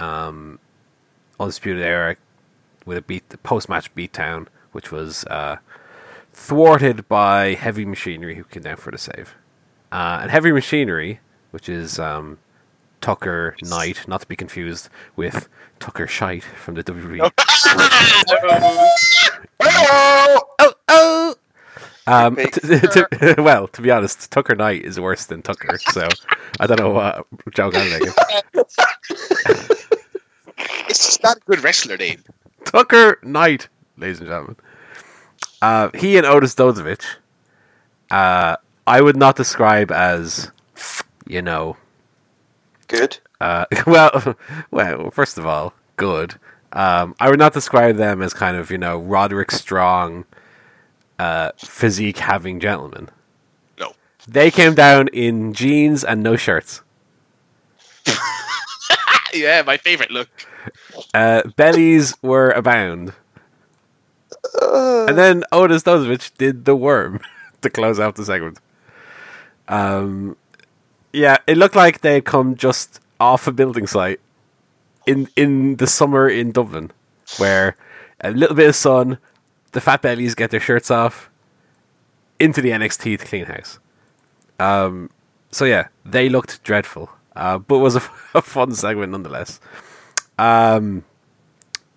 Um, Undisputed Era with a beat, the post-match beatdown, which was uh, thwarted by Heavy Machinery, who came down for the save. Uh, and Heavy Machinery, which is um, Tucker Knight, not to be confused with Tucker Shite from the W W E. Oh, oh, oh! Um, t- t- t- well, to be honest, Tucker Knight is worse than Tucker, so I don't know what joke I'm making. It's just not a good wrestler name. Tucker Knight, ladies and gentlemen. Uh, he and Otis Dozovich, uh, I would not describe as, you know... Good? Uh, well, well, first of all, good. Um, I would not describe them as kind of, you know, Roderick Strong... Uh, physique-having gentlemen. No. They came down in jeans and no shirts. Yeah, my favourite look. Uh, bellies were abound. Uh... And then Otis Dozovich did the worm to close out the segment. Um, yeah, it looked like they had come just off a building site in, in the summer in Dublin, where a little bit of sun... The fat bellies get their shirts off into the N X T to clean house. Um, so yeah, they looked dreadful, uh, but it was a, a fun segment nonetheless. Um,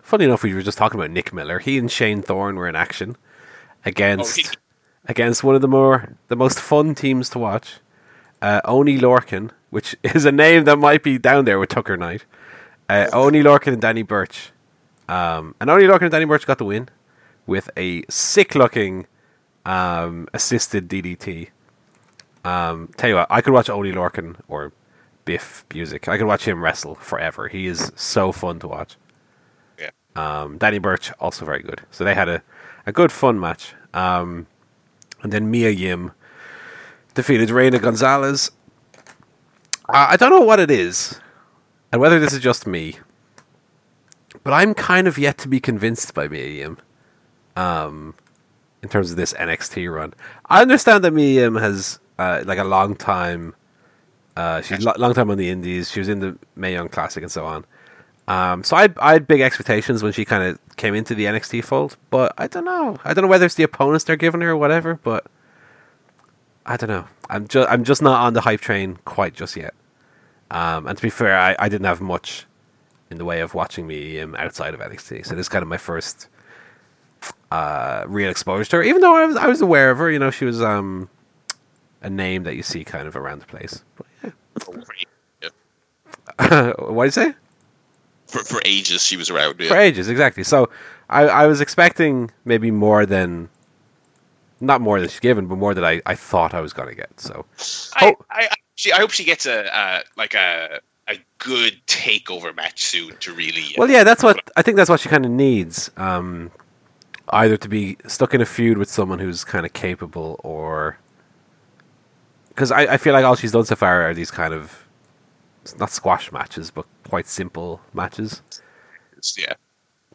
funny enough, we were just talking about Nick Miller. He and Shane Thorne were in action against oh, he- against one of the more the most fun teams to watch, uh, Oney Lorcan, which is a name that might be down there with Tucker Knight. Uh, Oney Lorcan and Danny Burch, um, and Oney Lorcan and Danny Burch got the win. With a sick-looking um, assisted D D T. Um, tell you what, I could watch Oney Lorcan or Biff Busick. I could watch him wrestle forever. He is so fun to watch. Yeah. Um, Danny Burch, also very good. So they had a, a good, fun match. Um, and then Mia Yim defeated Reyna Gonzalez. Uh, I don't know what it is, and whether this is just me, but I'm kind of yet to be convinced by Mia Yim. Um, in terms of this N X T run, I understand that Mia Yim has uh, like a long time. Uh, she's lo- long time on the Indies. She was in the Mae Young Classic and so on. Um, so I I had big expectations when she kind of came into the N X T fold, but I don't know. I don't know whether it's the opponents they're giving her or whatever, but I don't know. I'm just I'm just not on the hype train quite just yet. Um, and to be fair, I, I didn't have much in the way of watching Mia Yim outside of N X T, so this is kind of my first. Uh, real exposure to her, even though I was I was aware of her. You know, she was um, a name that you see kind of around the place. But, yeah. Yeah. What did you say? For, for ages, she was around. Yeah. For ages, exactly. So I, I was expecting maybe more than, not more than she's given, but more than I, I thought I was going to get. So I, oh. I, I, she, I hope she gets a uh, like a a good takeover match soon to really. Uh, well, yeah, that's what I think. That's what she kind of needs. Um, Either to be stuck in a feud with someone who's kind of capable, or because I, I feel like all she's done so far are these kind of not squash matches, but quite simple matches. Yeah,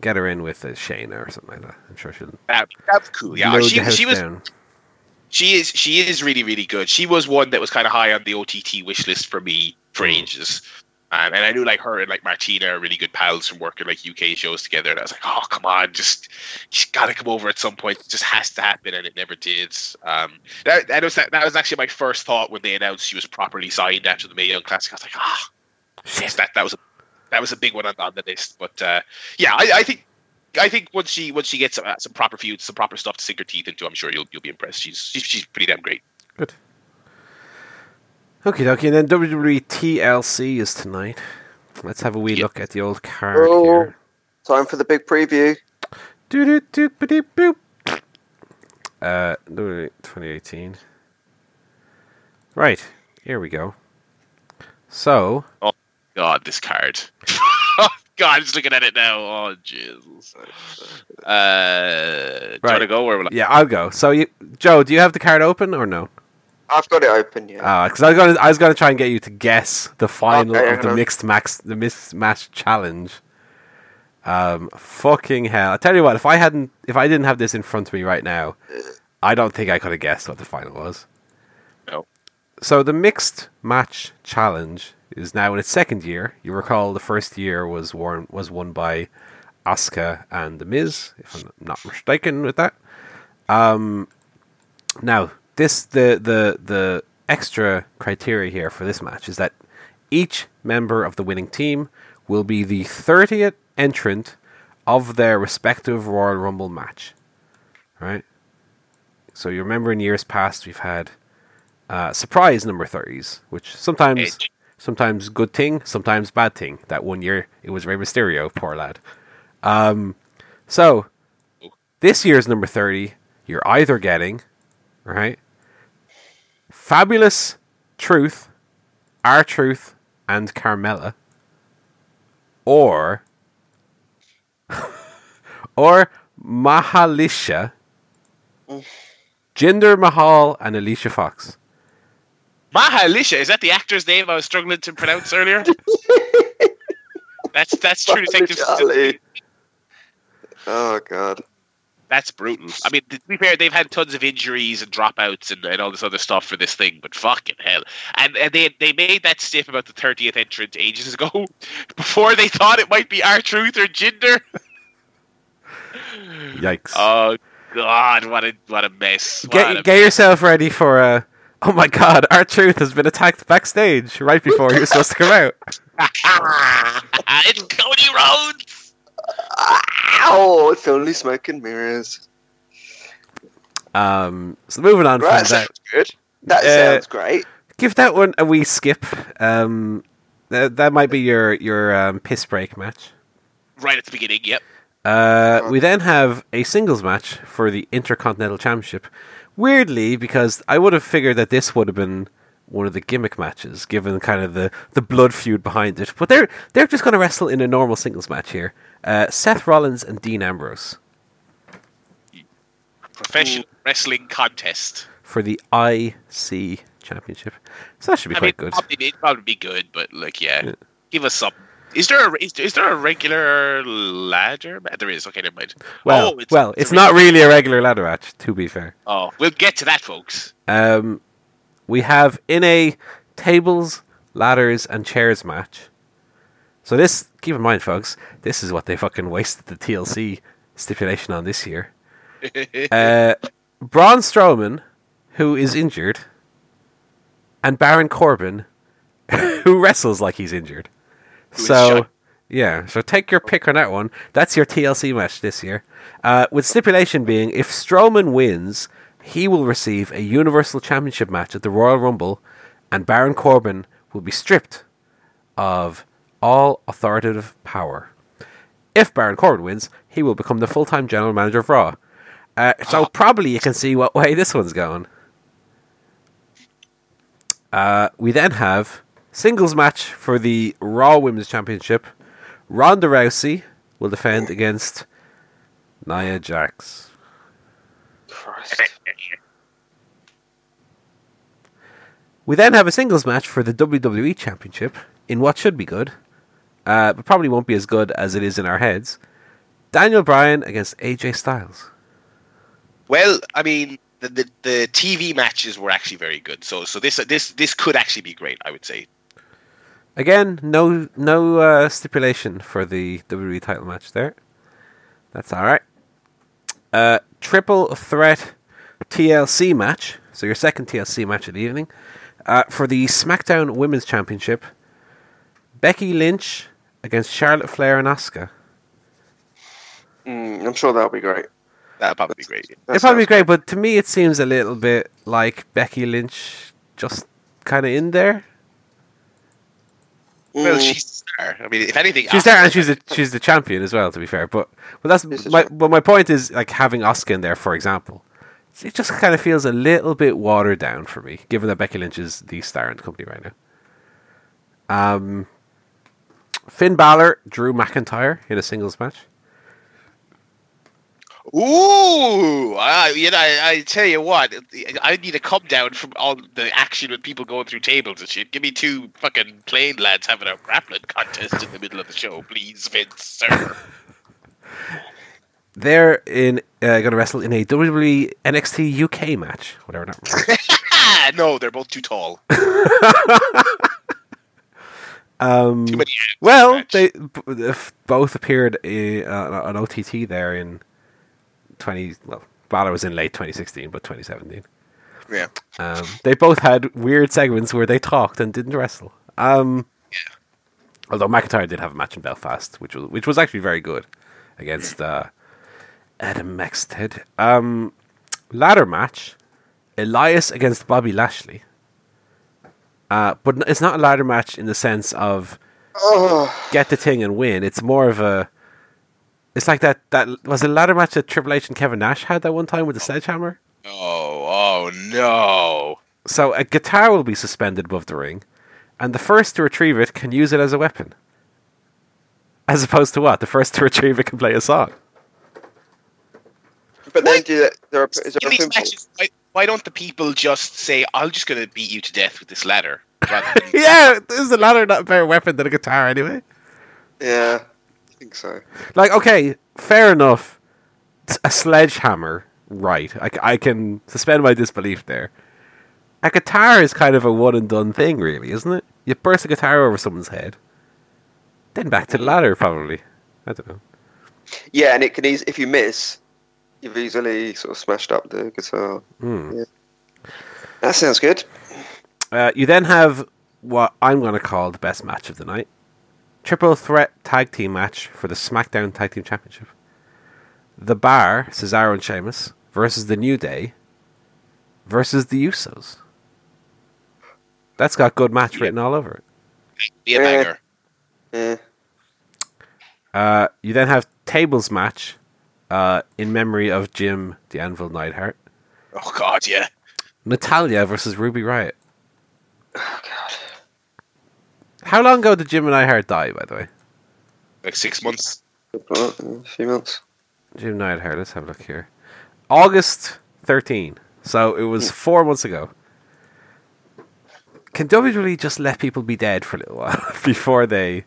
get her in with a Shayna or something like that. I'm sure she'll. That, that's cool. Yeah, she, she was. Down. She is. She is really, really good. She was one that was kind of high on the O T T wish list for me for ages. Um, and I knew like her and like Martina are really good pals from working like U K shows together. And I was like, oh, come on, just she's got to come over at some point. It just has to happen. And it never did. Um, that, that, was, that, that was actually my first thought when they announced she was properly signed after the Mae Young Classic. I was like, ah, oh, yes, that, that was a, that was a big one on, on the list. But uh, yeah, I, I think I think once she once she gets some, uh, some proper feuds, some proper stuff to sink her teeth into, I'm sure you'll you'll be impressed. She's she's, she's pretty damn great. Good. Okay, dokie, and then W W E T L C is tonight. Let's have a wee yep. look at the old card oh, here. Time for the big preview. Do do do ba dee boop. Uh, twenty eighteen. Right, here we go. So. Oh, God, this card. Oh, God, I'm just looking at it now. Oh, Jesus. Uh, do right. you want to go? Or will I? Yeah, I'll go. So, you, Joe, do you have the card open or no? I've got it open, yeah. Ah, uh, because I was going to I was going to try and get you to guess the final okay, of the mixed max, the mixed match challenge. Um, fucking hell! I tell you what, if I hadn't, if I didn't have this in front of me right now, I don't think I could have guessed what the final was. No. So the mixed match challenge is now in its second year. You recall the first year was won was won by Asuka and The Miz, if I'm not mistaken with that. Um, now. This the, the the extra criteria here for this match is that each member of the winning team will be the thirtieth entrant of their respective Royal Rumble match. Right? So you remember in years past we've had uh, surprise number thirties, which sometimes sometimes good thing, sometimes bad thing. That one year it was Rey Mysterio, poor lad. Um, so this year's number thirty, you're either getting, right, Fabulous Truth, R-Truth, and Carmella, or or Mahalisha, Jinder Mahal, and Alicia Fox. Mahalisha, is that the actor's name I was struggling to pronounce earlier? that's that's true. Oh God. That's brutal. I mean, to be fair, they've had tons of injuries and dropouts and, and all this other stuff for this thing, but fucking hell. And, and they they made that stiff about the thirtieth entrant ages ago before they thought it might be R-Truth or Jinder. Yikes. Oh, God, what a what a mess. What get a get mess. Yourself ready for a, oh my God, R-Truth has been attacked backstage right before he was supposed to come out. It's Cody Rhodes! Ow! It's only smoke and mirrors. Um, so moving on right, from that. Good. That uh, sounds great. Give that one a wee skip. Um, that that might be your your um, piss break match. Right at the beginning. Yep. Uh, we then have a singles match for the Intercontinental Championship. Weirdly, because I would have figured that this would have been one of the gimmick matches, given kind of the, the blood feud behind it. But they're they're just going to wrestle in a normal singles match here. Uh, Seth Rollins and Dean Ambrose. Professional Ooh. Wrestling contest. For the I C Championship. So that should be I quite mean, good. Probably, it'd probably be good, but like, yeah. yeah. Give us some. Is there, a, is, is there a regular ladder? There is. Okay, never mind. Well, oh, it's, well, it's, it's not really a regular ladder match, to be fair. Oh, we'll get to that, folks. Um, we have in a tables, ladders, and chairs match. So this, keep in mind, folks, this is what they fucking wasted the T L C stipulation on this year. Uh, Braun Strowman, who is injured, and Baron Corbin, who wrestles like he's injured. Who so, yeah, so take your pick on that one. That's your T L C match this year. Uh, with stipulation being, if Strowman wins, he will receive a Universal Championship match at the Royal Rumble, and Baron Corbin will be stripped of all authoritative power. If Baron Corbin wins, he will become the full-time general manager of Raw. Uh, so probably you can see what way this one's going. Uh, we then have singles match for the Raw Women's Championship. Ronda Rousey will defend against Nia Jax. Christ. We then have a singles match for the W W E Championship in what should be good. Uh, but probably won't be as good as it is in our heads. Daniel Bryan against A J Styles. Well, I mean, the, the the T V matches were actually very good, so so this this this could actually be great, I would say. Again, no no uh, stipulation for the W W E title match there. That's all right. Uh, triple threat T L C match. So your second T L C match of the evening. Uh, for the SmackDown Women's Championship. Becky Lynch against Charlotte Flair and Asuka. Mm, I'm sure that'll be great. That'll probably That's, be great. It'll probably be great, but to me it seems a little bit like Becky Lynch just kind of in there. Well, she's the star. I mean, if anything, she's there, and she's the she's the champion as well. To be fair, but but that's my but my point is like having Asuka in there, for example, it just kind of feels a little bit watered down for me, given that Becky Lynch is the star in the company right now. Um, Finn Balor, Drew McIntyre in a singles match. Ooh, uh, you know, I, I tell you what, I need a come down from all the action with people going through tables and shit. Give me two fucking plain lads having a grappling contest in the middle of the show, please, Vince, sir. They're in uh, going to wrestle in a W W E N X T U K match, whatever that was. No, they're both too tall. um, too many. Well, they b- both appeared in, uh, on O T T there in. Twenty well, Balor was in late twenty sixteen, but twenty seventeen. Yeah, um, they both had weird segments where they talked and didn't wrestle. Um, yeah. Although McIntyre did have a match in Belfast, which was which was actually very good against uh, Adam Maxted. Um, ladder match: Elias against Bobby Lashley. Uh, but it's not a ladder match in the sense of oh. get the thing and win. It's more of a It's like that, that was a ladder match that Triple H and Kevin Nash had that one time with the sledgehammer. Oh, oh no. So a guitar will be suspended above the ring, and the first to retrieve it can use it as a weapon. As opposed to what? The first to retrieve it can play a song. But then do that, there are, is there a these matches, why, why don't the people just say, I'm just going to beat you to death with this ladder? Rather than yeah, is the ladder not a better weapon than a guitar anyway? Yeah. I think so. Like, okay, fair enough. It's a sledgehammer, right? I, I can suspend my disbelief there. A guitar is kind of a one and done thing, really, isn't it? You burst a guitar over someone's head, then back to the ladder, probably. I don't know. Yeah, and it can easily, if you miss, you've easily sort of smashed up the guitar. Mm. Yeah. That sounds good. Uh, you then have what I'm going to call the best match of the night. Triple threat tag team match for the SmackDown Tag Team Championship. The Bar, Cesaro and Sheamus, versus The New Day, versus The Usos. That's got good match yeah. written all over it. Be a banger. Yeah. Uh, you then have tables match uh, in memory of Jim the Anvil Neidhart. Oh, God, yeah. Natalia versus Ruby Riott. Oh, God. How long ago did Jim and I Heart die, by the way? Like six months. A few months. Jim and I Heart, let's have a look here. August thirteenth. So it was four months ago. Can W W E just let people be dead for a little while before they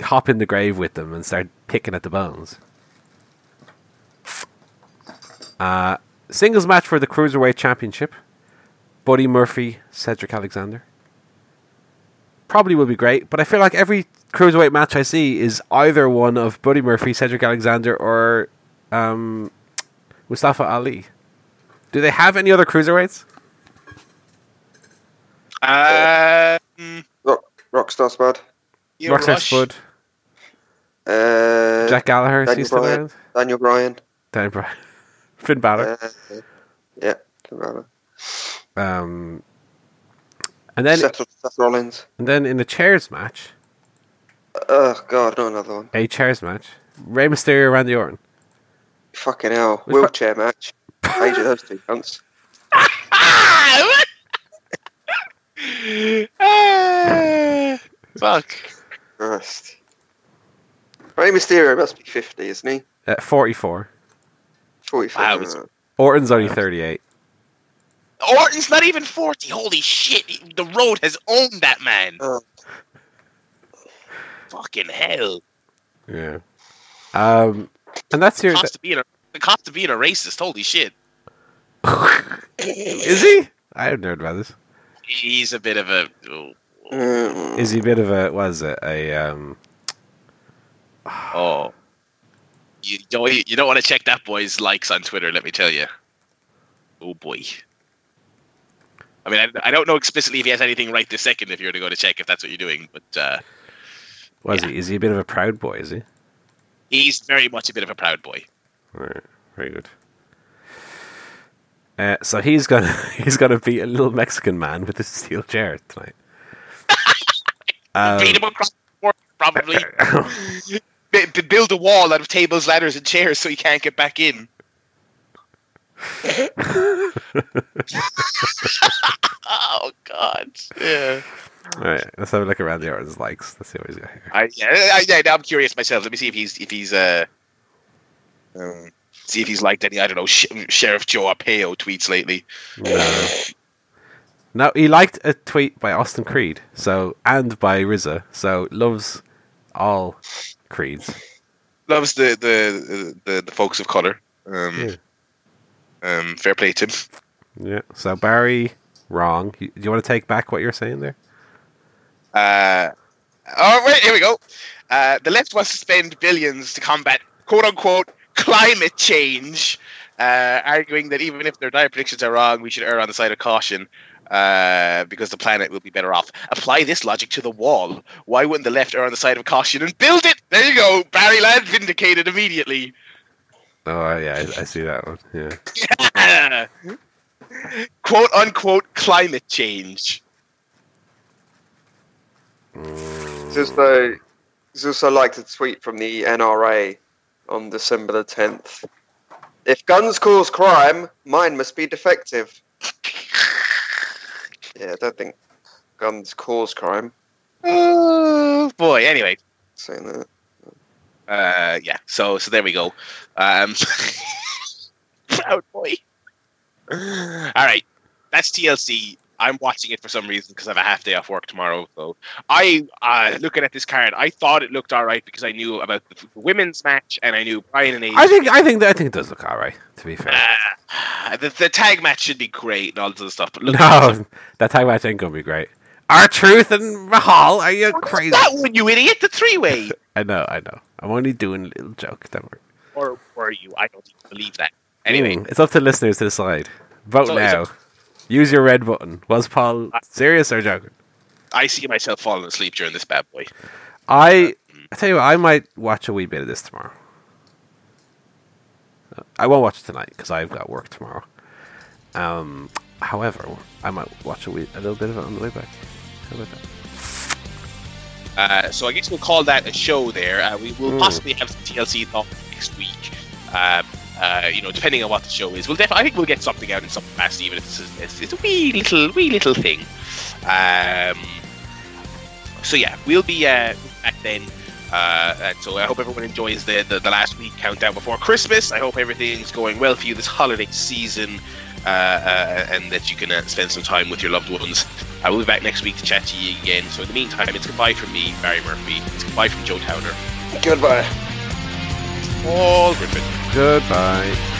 hop in the grave with them and start picking at the bones? Uh, singles match for the Cruiserweight Championship. Buddy Murphy, Cedric Alexander. Probably will be great, but I feel like every Cruiserweight match I see is either one of Buddy Murphy, Cedric Alexander, or um, Mustafa Ali. Do they have any other Cruiserweights? Uh, Rock, Rockstar Spud. Yeah, Rockstar Rush. Spud. Uh, Jack Gallagher. Daniel Bryan. Daniel Bryan. Daniel Bryan. Finn Balor. Uh, yeah, Finn Balor. Um... And then Seth, Seth Rollins. And then in the chairs match. Oh, God, not another one. A chairs match. Rey Mysterio, Randy Orton. Fucking hell. Which Wheelchair fa- match. Paige of those two cunts. uh, fuck. Christ. Rey Mysterio must be fifty, isn't he? Uh, forty-four. forty-four. Wow, was- Orton's only thirty-eight. Orton's not even forty. Holy shit. The road has owned that man. Uh, Fucking hell. Yeah. Um, and that's your... The cost, th- of a, the cost of being a racist. Holy shit. Is he? I haven't heard about this. He's a bit of a... Oh, Mm. Is he a bit of a, what is it, a... Um... Oh. You don't, you don't want to check that boy's likes on Twitter, let me tell you. Oh, boy. I mean, I, I don't know explicitly if he has anything right this second if you were to go to check if that's what you're doing, but... Uh, what yeah. is he? Is he a bit of a proud boy, is he? He's very much a bit of a proud boy. Right. Very good. Uh, so he's gonna he's gonna beat a little Mexican man with a steel chair tonight. um, beat him across the board, probably. B- build a wall out of tables, ladders, and chairs so he can't get back in. Oh God! Yeah. All right, let's have a look around the audience likes. Let's see what he's got here. I, yeah, I, I, I'm curious myself. Let me see if he's if he's uh. Um, See if he's liked any, I don't know, Sh- Sheriff Joe Arpaio tweets lately. No. No, he liked a tweet by Austin Creed, so and by R Z A, so loves all creeds. Loves the the the, the folks of color. Um, yeah. um, fair play to him. Yeah. So Barry, wrong. Do you want to take back what you're saying there? Uh, all right. Here we go. Uh, the left wants to spend billions to combat "quote unquote" climate change, uh, arguing that even if their dire predictions are wrong, we should err on the side of caution uh, because the planet will be better off. Apply this logic to the wall. Why wouldn't the left err on the side of caution and build it? There you go. Barry Ladd vindicated immediately. Oh, yeah, I, I see that one. Yeah. Quote unquote climate change. Mm. Just uh, it's also like the tweet from the N R A. On December the tenth. If guns cause crime, mine must be defective. Yeah, I don't think guns cause crime. Oh, boy, anyway. Saying that. Uh, yeah, so so there we go. Um, proud boy. Alright, that's T L C. I'm watching it for some reason because I have a half day off work tomorrow. So I, uh, looking at this card, I thought it looked all right because I knew about the women's match and I knew Brian and Aiden. I think, I think, that, I think it does look all right. To be fair, uh, the, the tag match should be great and all this other stuff. But look, no, that tag match ain't gonna be great. R-Truth and Mahal, are you what crazy? That one, you idiot, the three-way. I know, I know. I'm only doing a little joke. Don't worry. Or were you? I don't even believe that. Anyway, mm, it's up to listeners to decide. Vote now. Up. Use your red button. Was Paul serious or joking? I see myself falling asleep during this bad boy. I, I tell you what, I might watch a wee bit of this tomorrow. I won't watch it tonight because I've got work tomorrow. Um, however, I might watch a, wee, a little bit of it on the way back. How about that? Uh, so I guess we'll call that a show there. Uh, we will mm. possibly have some T L C talk next week. Um, Uh, you know, depending on what the show is, we'll def- I think we'll get something out in some past, even if it's a, it's, it's a wee little, wee little thing. Um, so yeah, we'll be uh, back then. Uh, and so I hope everyone enjoys the, the the last week countdown before Christmas. I hope everything's going well for you this holiday season, uh, uh, and that you can uh, spend some time with your loved ones. I will be back next week to chat to you again. So in the meantime, it's goodbye from me, Barry Murphy. It's goodbye from Joe Towner. Goodbye. Paul Griffin. Goodbye.